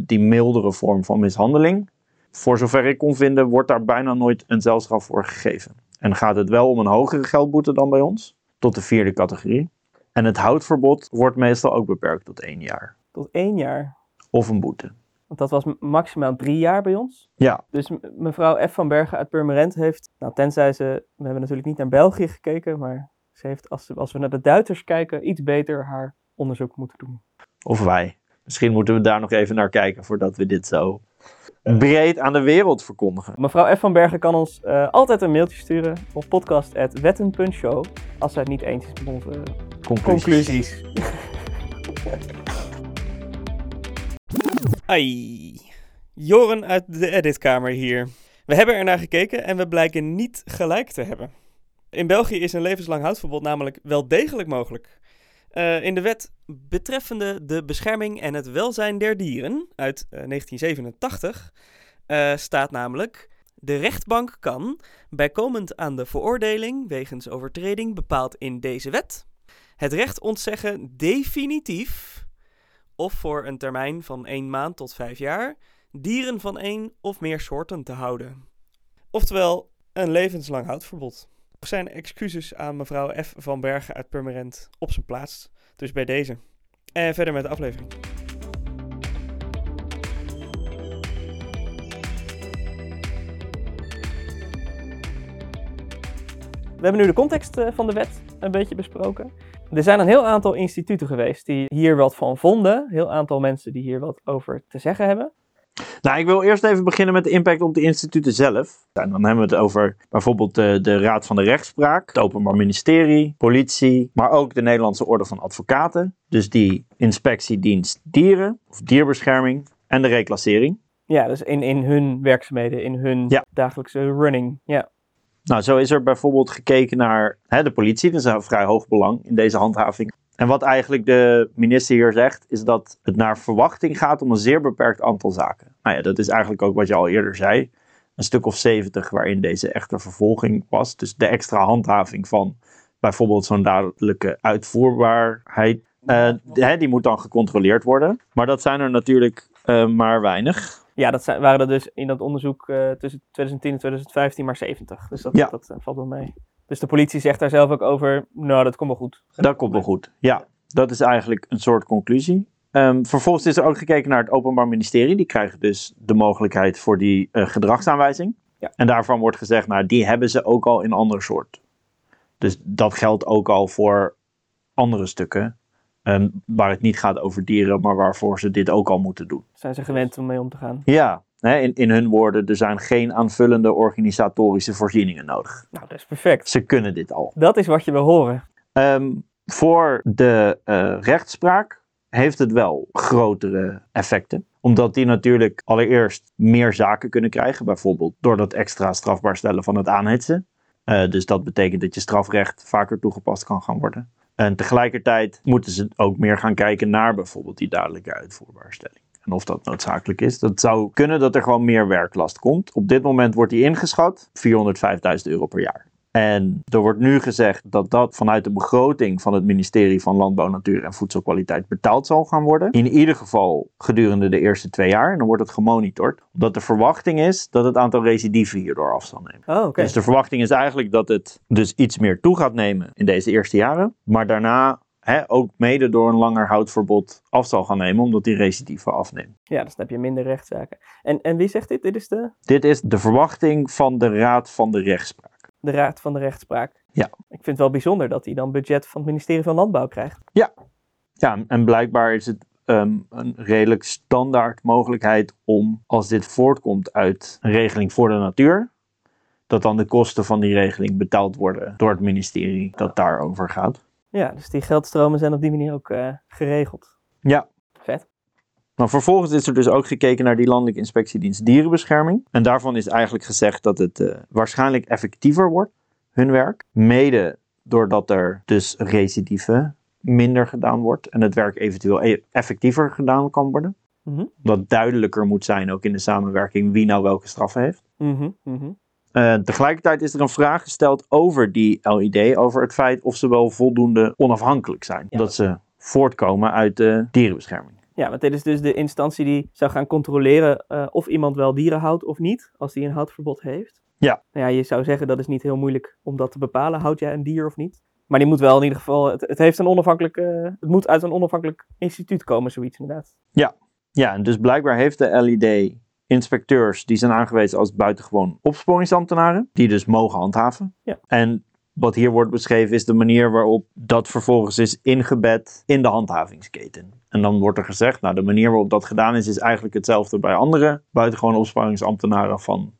die mildere vorm van mishandeling... voor zover ik kon vinden, wordt daar bijna nooit een zelfstraf voor gegeven. En gaat het wel om een hogere geldboete dan bij ons, tot de 4e categorie. En het houtverbod wordt meestal ook beperkt tot 1 jaar. Tot 1 jaar? Of een boete. Want dat was maximaal 3 jaar bij ons. Ja. Dus mevrouw F. van Bergen uit Purmerend heeft, nou tenzij ze, we hebben natuurlijk niet naar België gekeken, maar ze heeft, als we naar de Duitsers kijken, iets beter haar onderzoek moeten doen. Of wij. Misschien moeten we daar nog even naar kijken voordat we dit zo... breed aan de wereld verkondigen. Mevrouw F. van Bergen kan ons altijd een mailtje sturen op podcast@wetten.show als zij het niet eens is met onze conclusies. Ai. Joren uit de editkamer hier. We hebben ernaar gekeken en we blijken niet gelijk te hebben. In België is een levenslang houtverbod namelijk wel degelijk mogelijk. In de wet betreffende de bescherming en het welzijn der dieren uit 1987 staat namelijk... De rechtbank kan, bijkomend aan de veroordeling wegens overtreding bepaald in deze wet, het recht ontzeggen definitief of voor een termijn van 1 maand tot 5 jaar dieren van 1 of meer soorten te houden. Oftewel, een levenslang houtverbod. Zijn excuses aan mevrouw F. van Bergen uit Purmerend op zijn plaats. Dus bij deze. En verder met de aflevering. We hebben nu de context van de wet een beetje besproken. Er zijn een heel aantal instituten geweest die hier wat van vonden. Een heel aantal mensen die hier wat over te zeggen hebben. Nou, ik wil eerst even beginnen met de impact op de instituten zelf. En dan hebben we het over bijvoorbeeld de Raad van de Rechtspraak, het Openbaar Ministerie, politie, maar ook de Nederlandse Orde van Advocaten. Dus die Inspectiedienst Dieren, of Dierenbescherming en de reclassering. Ja, dus in hun werkzaamheden, in hun dagelijkse running, ja. Nou, zo is er bijvoorbeeld gekeken naar de politie, dat is een vrij hoog belang in deze handhaving. En wat eigenlijk de minister hier zegt, is dat het naar verwachting gaat om een zeer beperkt aantal zaken. Nou ja, dat is eigenlijk ook wat je al eerder zei. Een stuk of 70 waarin deze echte vervolging was. Dus de extra handhaving van bijvoorbeeld zo'n duidelijke uitvoerbaarheid. Die moet dan gecontroleerd worden. Maar dat zijn er natuurlijk maar weinig. Ja, dat waren er dus in dat onderzoek tussen 2010 en 2015 maar 70. Dus dat valt wel mee. Dus de politie zegt daar zelf ook over, nou dat komt wel goed. Dat komt wel goed, ja. Dat is eigenlijk een soort conclusie. Vervolgens is er ook gekeken naar het Openbaar Ministerie. Die krijgen dus de mogelijkheid voor die gedragsaanwijzing. Ja. En daarvan wordt gezegd, nou die hebben ze ook al in andere soort. Dus dat geldt ook al voor andere stukken. Waar het niet gaat over dieren, maar waarvoor ze dit ook al moeten doen. Zijn ze gewend om mee om te gaan? Ja, In hun woorden, er zijn geen aanvullende organisatorische voorzieningen nodig. Nou, dat is perfect. Ze kunnen dit al. Dat is wat je wil horen. Voor de rechtspraak heeft het wel grotere effecten. Omdat die natuurlijk allereerst meer zaken kunnen krijgen. Bijvoorbeeld door dat extra strafbaar stellen van het aanhitsen. Dus dat betekent dat je strafrecht vaker toegepast kan gaan worden. En tegelijkertijd moeten ze ook meer gaan kijken naar bijvoorbeeld die duidelijke uitvoerbaarstelling. En of dat noodzakelijk is. Dat zou kunnen dat er gewoon meer werklast komt. Op dit moment wordt die ingeschat. €405.000 per jaar. En er wordt nu gezegd dat dat vanuit de begroting van het ministerie van Landbouw, Natuur en Voedselkwaliteit betaald zal gaan worden. In ieder geval gedurende de eerste 2 jaar. En dan wordt het gemonitord. Omdat de verwachting is dat het aantal recidieven hierdoor af zal nemen. Oh, okay. Dus de verwachting is eigenlijk dat het dus iets meer toe gaat nemen in deze eerste jaren. Maar daarna... ook mede door een langer houtverbod af zal gaan nemen, omdat die recidieven afneemt. Ja, dus dan heb je minder rechtszaken. En wie zegt dit? Dit is de verwachting van de Raad van de Rechtspraak. De Raad van de Rechtspraak. Ja. Ik vind het wel bijzonder dat hij dan budget van het ministerie van Landbouw krijgt. Ja, en blijkbaar is het een redelijk standaard mogelijkheid om, als dit voortkomt uit een regeling voor de natuur, dat dan de kosten van die regeling betaald worden door het ministerie dat daarover gaat. Ja, dus die geldstromen zijn op die manier ook geregeld. Ja. Vet. Nou, vervolgens is er dus ook gekeken naar die Landelijke Inspectiedienst Dierenbescherming. En daarvan is eigenlijk gezegd dat het waarschijnlijk effectiever wordt, hun werk. Mede doordat er dus recidieven minder gedaan wordt. En het werk eventueel effectiever gedaan kan worden. Mm-hmm. Dat duidelijker moet zijn ook in de samenwerking wie nou welke straffen heeft. Mm-hmm, mm-hmm. Tegelijkertijd is er een vraag gesteld over die LID, over het feit of ze wel voldoende onafhankelijk zijn. Ja. Dat ze voortkomen uit de dierenbescherming. Ja, want dit is dus de instantie die zou gaan controleren of iemand wel dieren houdt of niet, als die een houtverbod heeft. Ja. Nou ja, je zou zeggen dat is niet heel moeilijk om dat te bepalen, houd jij een dier of niet. Maar die moet wel in ieder geval, het moet uit een onafhankelijk instituut komen, zoiets inderdaad. Ja, en dus blijkbaar heeft de LID... inspecteurs die zijn aangewezen als buitengewoon opsporingsambtenaren, die dus mogen handhaven. Ja. En wat hier wordt beschreven is de manier waarop dat vervolgens is ingebed in de handhavingsketen. En dan wordt er gezegd, nou de manier waarop dat gedaan is eigenlijk hetzelfde bij andere buitengewoon opsporingsambtenaren van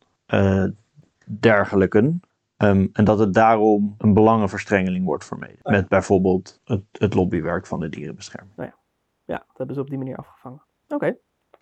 dergelijken. En dat het daarom een belangenverstrengeling wordt vermeden. Oh ja. Met bijvoorbeeld het lobbywerk van de dierenbescherming. Nou ja, dat hebben ze op die manier afgevangen. Oké.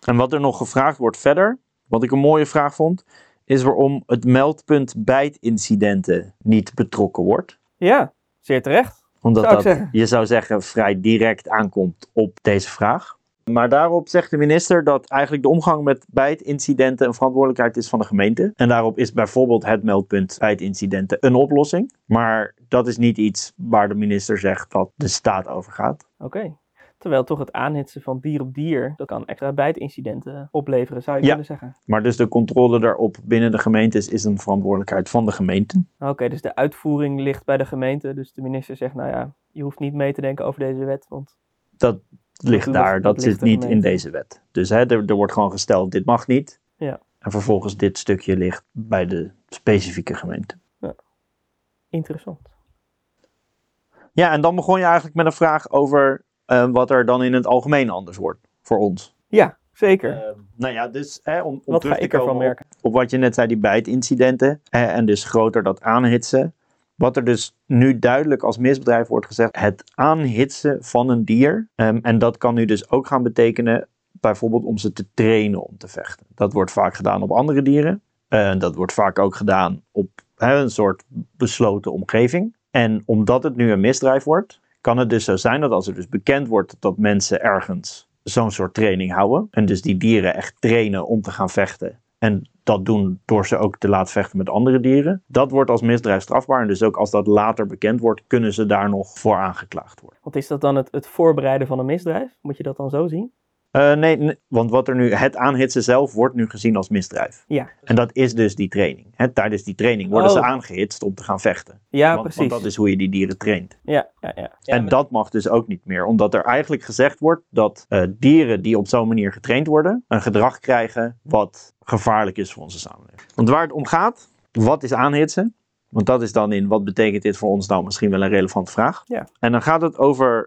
En wat er nog gevraagd wordt verder, wat ik een mooie vraag vond, is waarom het meldpunt bijtincidenten niet betrokken wordt. Ja, zeer terecht. Omdat je zou zeggen, vrij direct aankomt op deze vraag. Maar daarop zegt de minister dat eigenlijk de omgang met bijtincidenten een verantwoordelijkheid is van de gemeente. En daarop is bijvoorbeeld het meldpunt bijtincidenten een oplossing. Maar dat is niet iets waar de minister zegt dat de staat over gaat. Oké. Terwijl toch het aanhitsen van dier op dier, dat kan extra bijtincidenten opleveren, zou je willen zeggen. Maar dus de controle daarop binnen de gemeentes is een verantwoordelijkheid van de gemeenten. Oké, dus de uitvoering ligt bij de gemeente. Dus de minister zegt, nou ja, je hoeft niet mee te denken over deze wet. Want dat ligt daar, dat zit niet in deze wet. Dus er wordt gewoon gesteld, dit mag niet. Ja. En vervolgens dit stukje ligt bij de specifieke gemeente. Ja. Interessant. Ja, en dan begon je eigenlijk met een vraag over... wat er dan in het algemeen anders wordt voor ons. Ja, zeker. Om terug te komen op wat je net zei, die bijtincidenten. En dus groter dat aanhitsen. Wat er dus nu duidelijk als misbedrijf wordt gezegd, het aanhitsen van een dier. En dat kan nu dus ook gaan betekenen, bijvoorbeeld om ze te trainen om te vechten. Dat wordt vaak gedaan op andere dieren. Dat wordt vaak ook gedaan op een soort besloten omgeving. En omdat het nu een misdrijf wordt, kan het dus zo zijn dat als er dus bekend wordt dat mensen ergens zo'n soort training houden. En dus die dieren echt trainen om te gaan vechten. En dat doen door ze ook te laten vechten met andere dieren. Dat wordt als misdrijf strafbaar. En dus ook als dat later bekend wordt, kunnen ze daar nog voor aangeklaagd worden. Wat is dat dan het voorbereiden van een misdrijf? Moet je dat dan zo zien? Nee, want wat er nu, het aanhitsen zelf wordt nu gezien als misdrijf. Ja. En dat is dus die training. Tijdens die training worden ze aangehitst om te gaan vechten. Ja, precies. Want dat is hoe je die dieren traint. Ja. En dat mag dus ook niet meer. Omdat er eigenlijk gezegd wordt dat dieren die op zo'n manier getraind worden, een gedrag krijgen wat gevaarlijk is voor onze samenleving. Want waar het om gaat, wat is aanhitsen? Want dat is dan in, wat betekent dit voor ons nou misschien wel een relevante vraag. Ja. En dan gaat het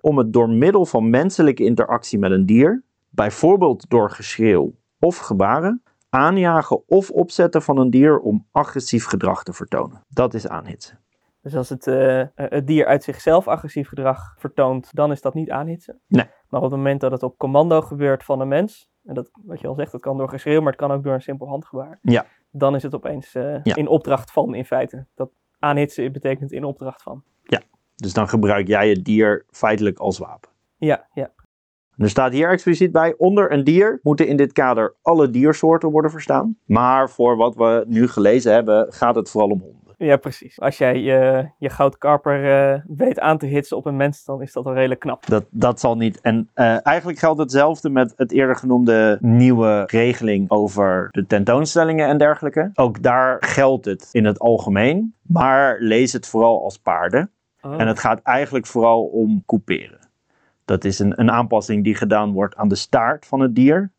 om het door middel van menselijke interactie met een dier, bijvoorbeeld door geschreeuw of gebaren, aanjagen of opzetten van een dier om agressief gedrag te vertonen. Dat is aanhitsen. Dus als het dier uit zichzelf agressief gedrag vertoont, dan is dat niet aanhitsen. Nee. Maar op het moment dat het op commando gebeurt van een mens, en dat, wat je al zegt, dat kan door geschreeuw, maar het kan ook door een simpel handgebaar. Ja. Dan is het opeens in opdracht van, in feite. Dat aanhitsen betekent in opdracht van. Ja, dus dan gebruik jij het dier feitelijk als wapen. Ja, ja. En er staat hier expliciet bij, onder een dier moeten in dit kader alle diersoorten worden verstaan. Maar voor wat we nu gelezen hebben, gaat het vooral om honden. Ja, precies. Als jij je goudkarper weet aan te hitsen op een mens, dan is dat al redelijk knap. Dat zal niet. En eigenlijk geldt hetzelfde met het eerder genoemde nieuwe regeling over de tentoonstellingen en dergelijke. Ook daar geldt het in het algemeen, maar lees het vooral als paarden. Oh. En het gaat eigenlijk vooral om couperen. Dat is een aanpassing die gedaan wordt aan de staart van het dier,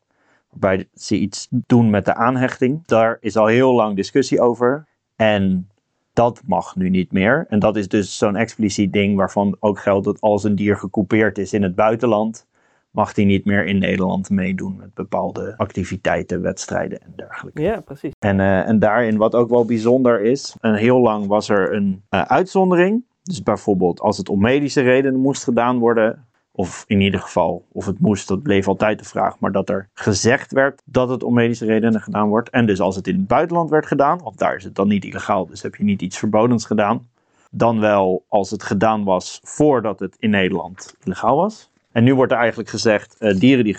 waarbij ze iets doen met de aanhechting. Daar is al heel lang discussie over en dat mag nu niet meer. En dat is dus zo'n expliciet ding waarvan ook geldt dat als een dier gecoupeerd is in het buitenland, mag die niet meer in Nederland meedoen met bepaalde activiteiten, wedstrijden en dergelijke. Ja, precies. En daarin, wat ook wel bijzonder is, heel lang was er een uitzondering. Dus bijvoorbeeld als het om medische redenen moest gedaan worden, of in ieder geval, of het moest, dat bleef altijd de vraag, maar dat er gezegd werd dat het om medische redenen gedaan wordt. En dus als het in het buitenland werd gedaan, of daar is het dan niet illegaal, dus heb je niet iets verbodens gedaan. Dan wel als het gedaan was voordat het in Nederland illegaal was. En nu wordt er eigenlijk gezegd, dieren die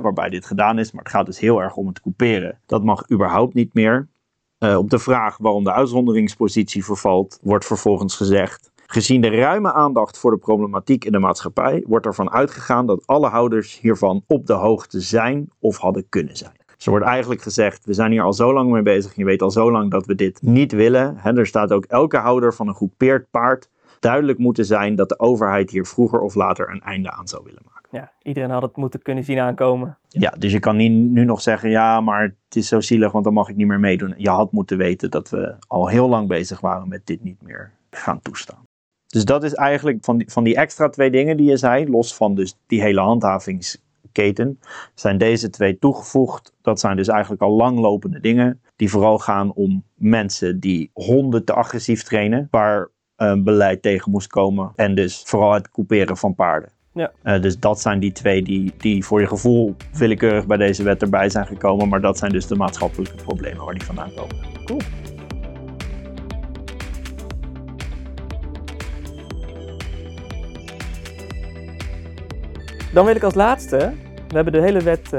waarbij dit gedaan is, maar het gaat dus heel erg om het couperen. Dat mag überhaupt niet meer. Op de vraag waarom de uitzonderingspositie vervalt, wordt vervolgens gezegd, gezien de ruime aandacht voor de problematiek in de maatschappij, wordt ervan uitgegaan dat alle houders hiervan op de hoogte zijn of hadden kunnen zijn. Dus er wordt eigenlijk gezegd, we zijn hier al zo lang mee bezig, je weet al zo lang dat we dit niet willen. He, er staat ook, elke houder van een gegroepeerd paard duidelijk moeten zijn dat de overheid hier vroeger of later een einde aan zou willen maken. Ja, iedereen had het moeten kunnen zien aankomen. Ja, dus je kan niet nu nog zeggen, ja, maar het is zo zielig, want dan mag ik niet meer meedoen. Je had moeten weten dat we al heel lang bezig waren met dit niet meer gaan toestaan. Dus dat is eigenlijk van die extra twee dingen die je zei, los van dus die hele handhavingsketen, zijn deze twee toegevoegd. Dat zijn dus eigenlijk al langlopende dingen die vooral gaan om mensen die honden te agressief trainen, waar beleid tegen moest komen en dus vooral het couperen van paarden. Ja. Dus dat zijn die twee die voor je gevoel willekeurig bij deze wet erbij zijn gekomen, maar dat zijn dus de maatschappelijke problemen waar die vandaan komen. Cool. Dan wil ik als laatste, we hebben de hele wet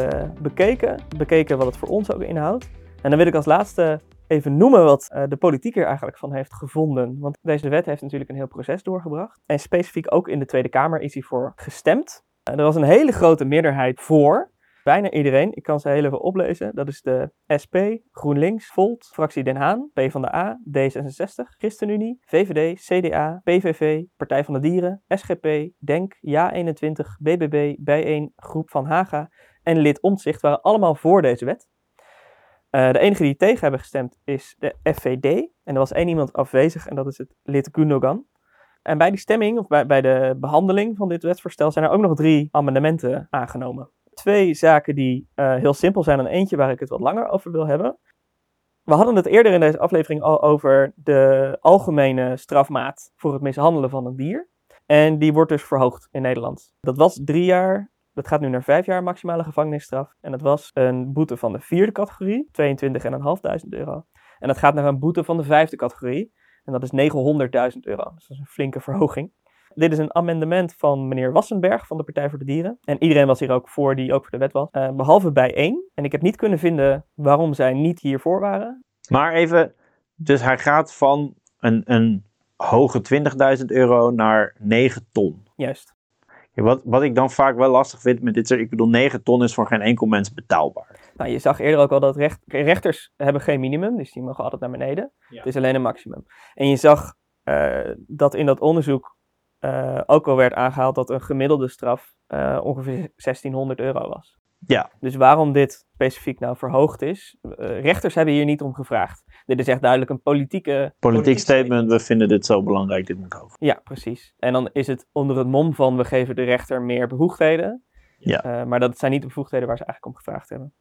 bekeken wat het voor ons ook inhoudt. En dan wil ik als laatste even noemen wat de politiek er eigenlijk van heeft gevonden. Want deze wet heeft natuurlijk een heel proces doorgebracht. En specifiek ook in de Tweede Kamer is hij voor gestemd. Er was een hele grote meerderheid voor. Bijna iedereen, ik kan ze heel even oplezen. Dat is de SP, GroenLinks, Volt, fractie Den Haan, PvdA, D66, ChristenUnie, VVD, CDA, PVV, Partij van de Dieren, SGP, DENK, JA21, BBB, Bijeen, Groep van Haga en lid Omtzigt waren allemaal voor deze wet. De enige die tegen hebben gestemd is de FVD. En er was één iemand afwezig en dat is het lid Gundogan. En bij die stemming, of bij de behandeling van dit wetsvoorstel, zijn er ook nog 3 amendementen aangenomen. 2 zaken die heel simpel zijn en eentje waar ik het wat langer over wil hebben. We hadden het eerder in deze aflevering al over de algemene strafmaat voor het mishandelen van een dier. En die wordt dus verhoogd in Nederland. Dat was 3 jaar, dat gaat nu naar 5 jaar maximale gevangenisstraf. En dat was een boete van de 4e categorie, 22.500 euro. En dat gaat naar een boete van de 5e categorie. En dat is 900.000 euro. Dus dat is een flinke verhoging. Dit is een amendement van meneer Wassenberg van de Partij voor de Dieren. En iedereen was hier ook voor die ook voor de wet was. Behalve Bijeen. En ik heb niet kunnen vinden waarom zij niet hiervoor waren. Maar even, dus hij gaat van een hoge 20.000 euro naar 9 ton. Juist. Ja, wat ik dan vaak wel lastig vind met dit soort, ik bedoel 9 ton is voor geen enkel mens betaalbaar. Nou, je zag eerder ook al dat rechters hebben geen minimum, dus die mogen altijd naar beneden. Ja. Het is alleen een maximum. En je zag dat in dat onderzoek ook al werd aangehaald dat een gemiddelde straf ongeveer 1600 euro was. Ja. Dus waarom dit specifiek nou verhoogd is, rechters hebben hier niet om gevraagd. Dit is echt duidelijk een politiek statement, we vinden dit zo belangrijk, dit moet hoog. Ja, precies. En dan is het onder het mom van we geven de rechter meer bevoegdheden, maar dat zijn niet de bevoegdheden waar ze eigenlijk om gevraagd hebben.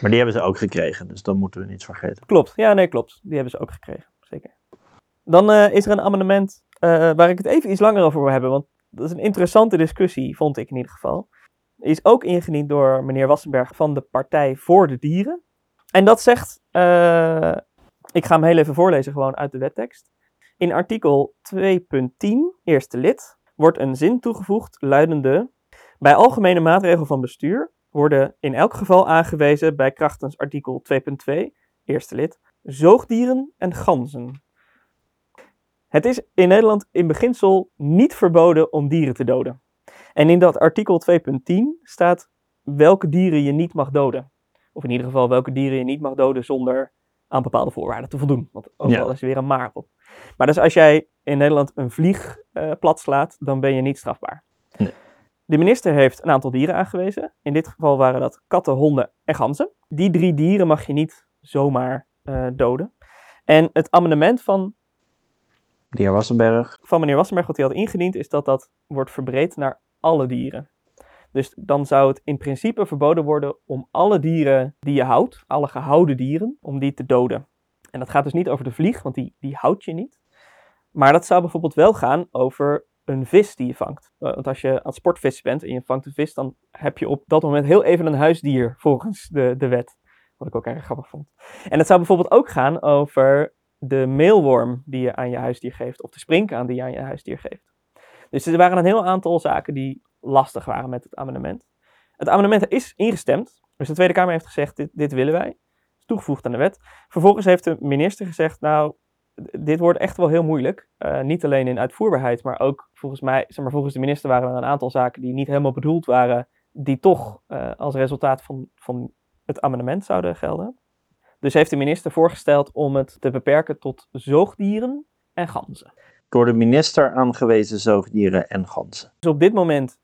Maar die hebben ze ook gekregen, dus dat moeten we niet vergeten. Klopt, ja, nee, klopt. Die hebben ze ook gekregen, zeker. Dan is er een amendement waar ik het even iets langer over wil hebben, want dat is een interessante discussie, vond ik in ieder geval. Is ook ingediend door meneer Wassenberg van de Partij voor de Dieren. En dat zegt, ik ga hem heel even voorlezen gewoon uit de wettekst. In artikel 2.10, eerste lid, wordt een zin toegevoegd luidende: bij algemene maatregel van bestuur worden in elk geval aangewezen bij krachtens artikel 2.2, eerste lid, zoogdieren en ganzen. Het is in Nederland in beginsel niet verboden om dieren te doden. En in dat artikel 2.10 staat welke dieren je niet mag doden. Of in ieder geval welke dieren je niet mag doden zonder aan bepaalde voorwaarden te voldoen. Want overal is er weer een maar op. Maar dus als jij in Nederland een vlieg plat slaat, dan ben je niet strafbaar. Nee. De minister heeft een aantal dieren aangewezen. In dit geval waren dat katten, honden en ganzen. Die drie dieren mag je niet zomaar doden. En het amendement van meneer Wassenberg. Wat hij had ingediend, is dat dat wordt verbreed naar alle dieren. Dus dan zou het in principe verboden worden om alle dieren die je houdt, alle gehouden dieren, om die te doden. En dat gaat dus niet over de vlieg, want die houd je niet. Maar dat zou bijvoorbeeld wel gaan over een vis die je vangt. Want als je aan het sportvissen bent en je vangt een vis, dan heb je op dat moment heel even een huisdier volgens de wet. Wat ik ook erg grappig vond. En dat zou bijvoorbeeld ook gaan over de meelworm die je aan je huisdier geeft, of de sprinkhaan die je aan je huisdier geeft. Dus er waren een heel aantal zaken die lastig waren met het amendement. Het amendement is ingestemd, dus de Tweede Kamer heeft gezegd, dit willen wij. Dat is toegevoegd aan de wet. Vervolgens heeft de minister gezegd, nou, dit wordt echt wel heel moeilijk. Niet alleen in uitvoerbaarheid, maar ook volgens de minister waren er een aantal zaken die niet helemaal bedoeld waren, die toch als resultaat van het amendement zouden gelden. Dus heeft de minister voorgesteld om het te beperken tot zoogdieren en ganzen. Door de minister aangewezen zoogdieren en ganzen. Dus op dit moment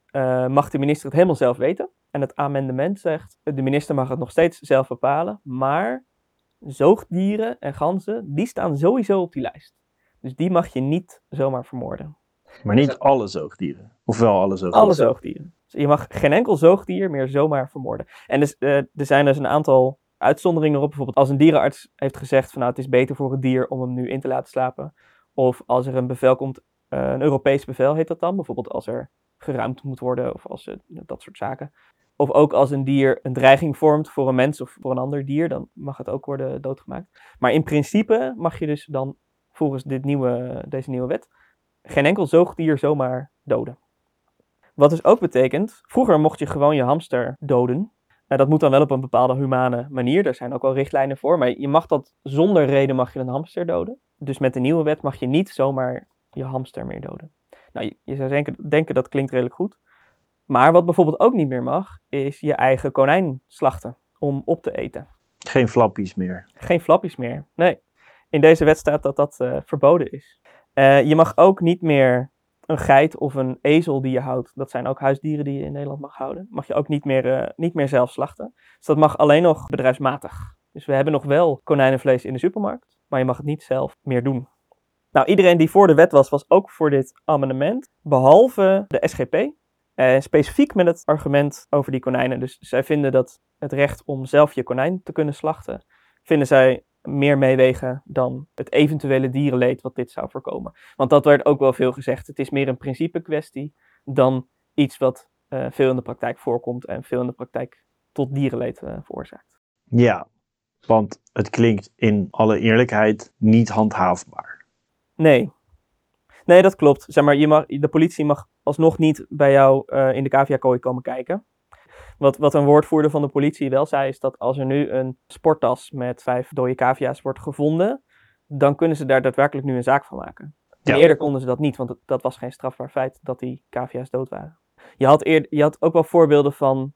mag de minister het helemaal zelf weten. En het amendement zegt, de minister mag het nog steeds zelf bepalen. Maar zoogdieren en ganzen, die staan sowieso op die lijst. Dus die mag je niet zomaar vermoorden. Maar niet alle zoogdieren? Of wel alle zoogdieren? Alle zoogdieren. Dus je mag geen enkel zoogdier meer zomaar vermoorden. En dus, er zijn dus een aantal uitzonderingen erop. Bijvoorbeeld als een dierenarts heeft gezegd van nou, het is beter voor het dier om hem nu in te laten slapen. Of als er een bevel komt, een Europees bevel heet dat dan. Bijvoorbeeld als er geruimd moet worden of als dat soort zaken. Of ook als een dier een dreiging vormt voor een mens of voor een ander dier, dan mag het ook worden doodgemaakt. Maar in principe mag je dus dan volgens deze nieuwe wet geen enkel zoogdier zomaar doden. Wat dus ook betekent, vroeger mocht je gewoon je hamster doden. Dat moet dan wel op een bepaalde humane manier. Daar zijn ook wel richtlijnen voor. Maar je mag dat zonder reden mag je een hamster doden. Dus met de nieuwe wet mag je niet zomaar je hamster meer doden. Nou, je zou denken dat klinkt redelijk goed. Maar wat bijvoorbeeld ook niet meer mag, is je eigen konijn slachten om op te eten. Geen flappies meer. Geen flappies meer, nee. In deze wet staat dat dat verboden is. Je mag ook niet meer een geit of een ezel die je houdt, dat zijn ook huisdieren die je in Nederland mag houden, mag je ook niet meer zelf slachten. Dus dat mag alleen nog bedrijfsmatig. Dus we hebben nog wel konijnenvlees in de supermarkt, maar je mag het niet zelf meer doen. Nou, iedereen die voor de wet was ook voor dit amendement, behalve de SGP. Specifiek met het argument over die konijnen. Dus zij vinden dat het recht om zelf je konijn te kunnen slachten, vinden zij meer meewegen dan het eventuele dierenleed wat dit zou voorkomen. Want dat werd ook wel veel gezegd. Het is meer een principe kwestie dan iets wat veel in de praktijk voorkomt en veel in de praktijk tot dierenleed veroorzaakt. Ja, want het klinkt in alle eerlijkheid niet handhaafbaar. Nee, dat klopt. Zeg maar, de politie mag alsnog niet bij jou in de caviakooi komen kijken. Wat een woordvoerder van de politie wel zei, is dat als er nu een sporttas met 5 dode cavia's wordt gevonden, dan kunnen ze daar daadwerkelijk nu een zaak van maken. Ja. En eerder konden ze dat niet, want dat was geen strafbaar feit dat die cavia's dood waren. Je had ook wel voorbeelden van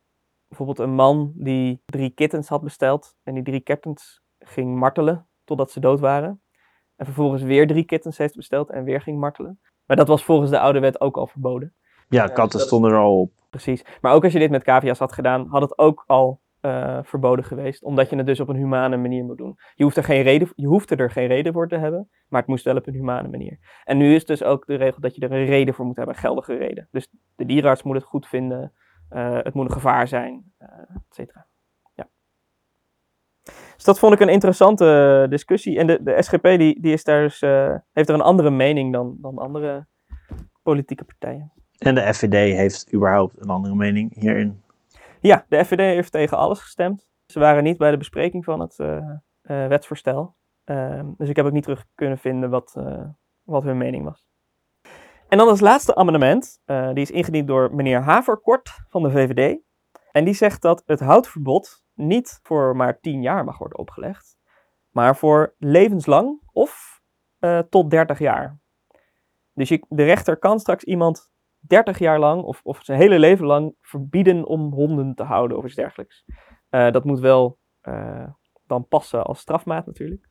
bijvoorbeeld een man die 3 kittens had besteld en die 3 kittens ging martelen totdat ze dood waren. En vervolgens weer 3 kittens heeft besteld en weer ging martelen. Maar dat was volgens de oude wet ook al verboden. Ja, katten stonden er al op. Precies. Maar ook als je dit met cavia's had gedaan, had het ook al verboden geweest. Omdat je het dus op een humane manier moet doen. Je hoefde er geen reden voor te hebben, maar het moest wel op een humane manier. En nu is dus ook de regel dat je er een reden voor moet hebben, een geldige reden. Dus de dierenarts moet het goed vinden, het moet een gevaar zijn, et cetera. Ja. Dus dat vond ik een interessante discussie. En de SGP die is daar dus, heeft er een andere mening dan andere politieke partijen. En de FVD heeft überhaupt een andere mening hierin? Ja, de FVD heeft tegen alles gestemd. Ze waren niet bij de bespreking van het wetsvoorstel. Dus ik heb ook niet terug kunnen vinden wat hun mening was. En dan als laatste amendement. Die is ingediend door meneer Haverkort van de VVD. En die zegt dat het houtverbod niet voor maar 10 jaar mag worden opgelegd. Maar voor levenslang of tot 30 jaar. Dus de rechter kan straks iemand 30 jaar lang of zijn hele leven lang verbieden om honden te houden of iets dergelijks. Dat moet wel dan passen als strafmaat natuurlijk.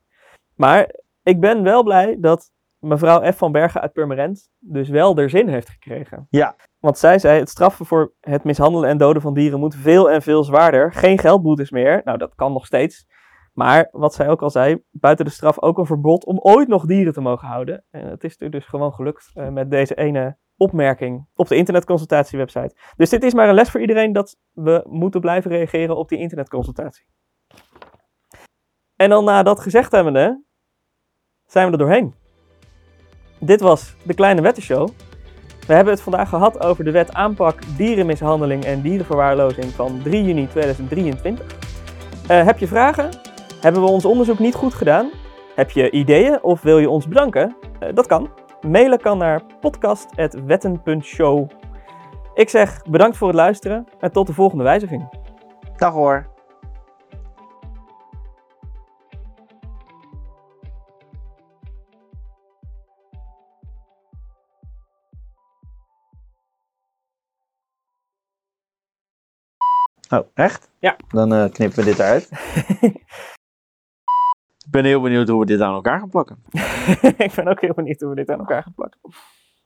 Maar ik ben wel blij dat mevrouw F. van Bergen uit Purmerend dus wel haar zin heeft gekregen. Ja. Want zij zei, het straffen voor het mishandelen en doden van dieren moet veel en veel zwaarder. Geen geldboetes meer. Nou, dat kan nog steeds. Maar wat zij ook al zei, buiten de straf ook een verbod om ooit nog dieren te mogen houden. En het is er dus gewoon gelukt met deze ene opmerking op de internetconsultatiewebsite. Dus dit is maar een les voor iedereen dat we moeten blijven reageren op die internetconsultatie. En dan na dat gezegd hebbende, zijn we er doorheen. Dit was de Kleine Wettenshow. We hebben het vandaag gehad over de wet aanpak dierenmishandeling en dierenverwaarlozing van 3 juni 2023. Heb je vragen? Hebben we ons onderzoek niet goed gedaan? Heb je ideeën of wil je ons bedanken? Dat kan. Mailen kan naar podcast@wetten.show. Ik zeg bedankt voor het luisteren en tot de volgende wijziging. Dag hoor. Oh, echt? Ja. Dan knippen we dit eruit. Ik ben heel benieuwd hoe we dit aan elkaar gaan plakken. Ik ben ook heel benieuwd hoe we dit aan elkaar gaan plakken.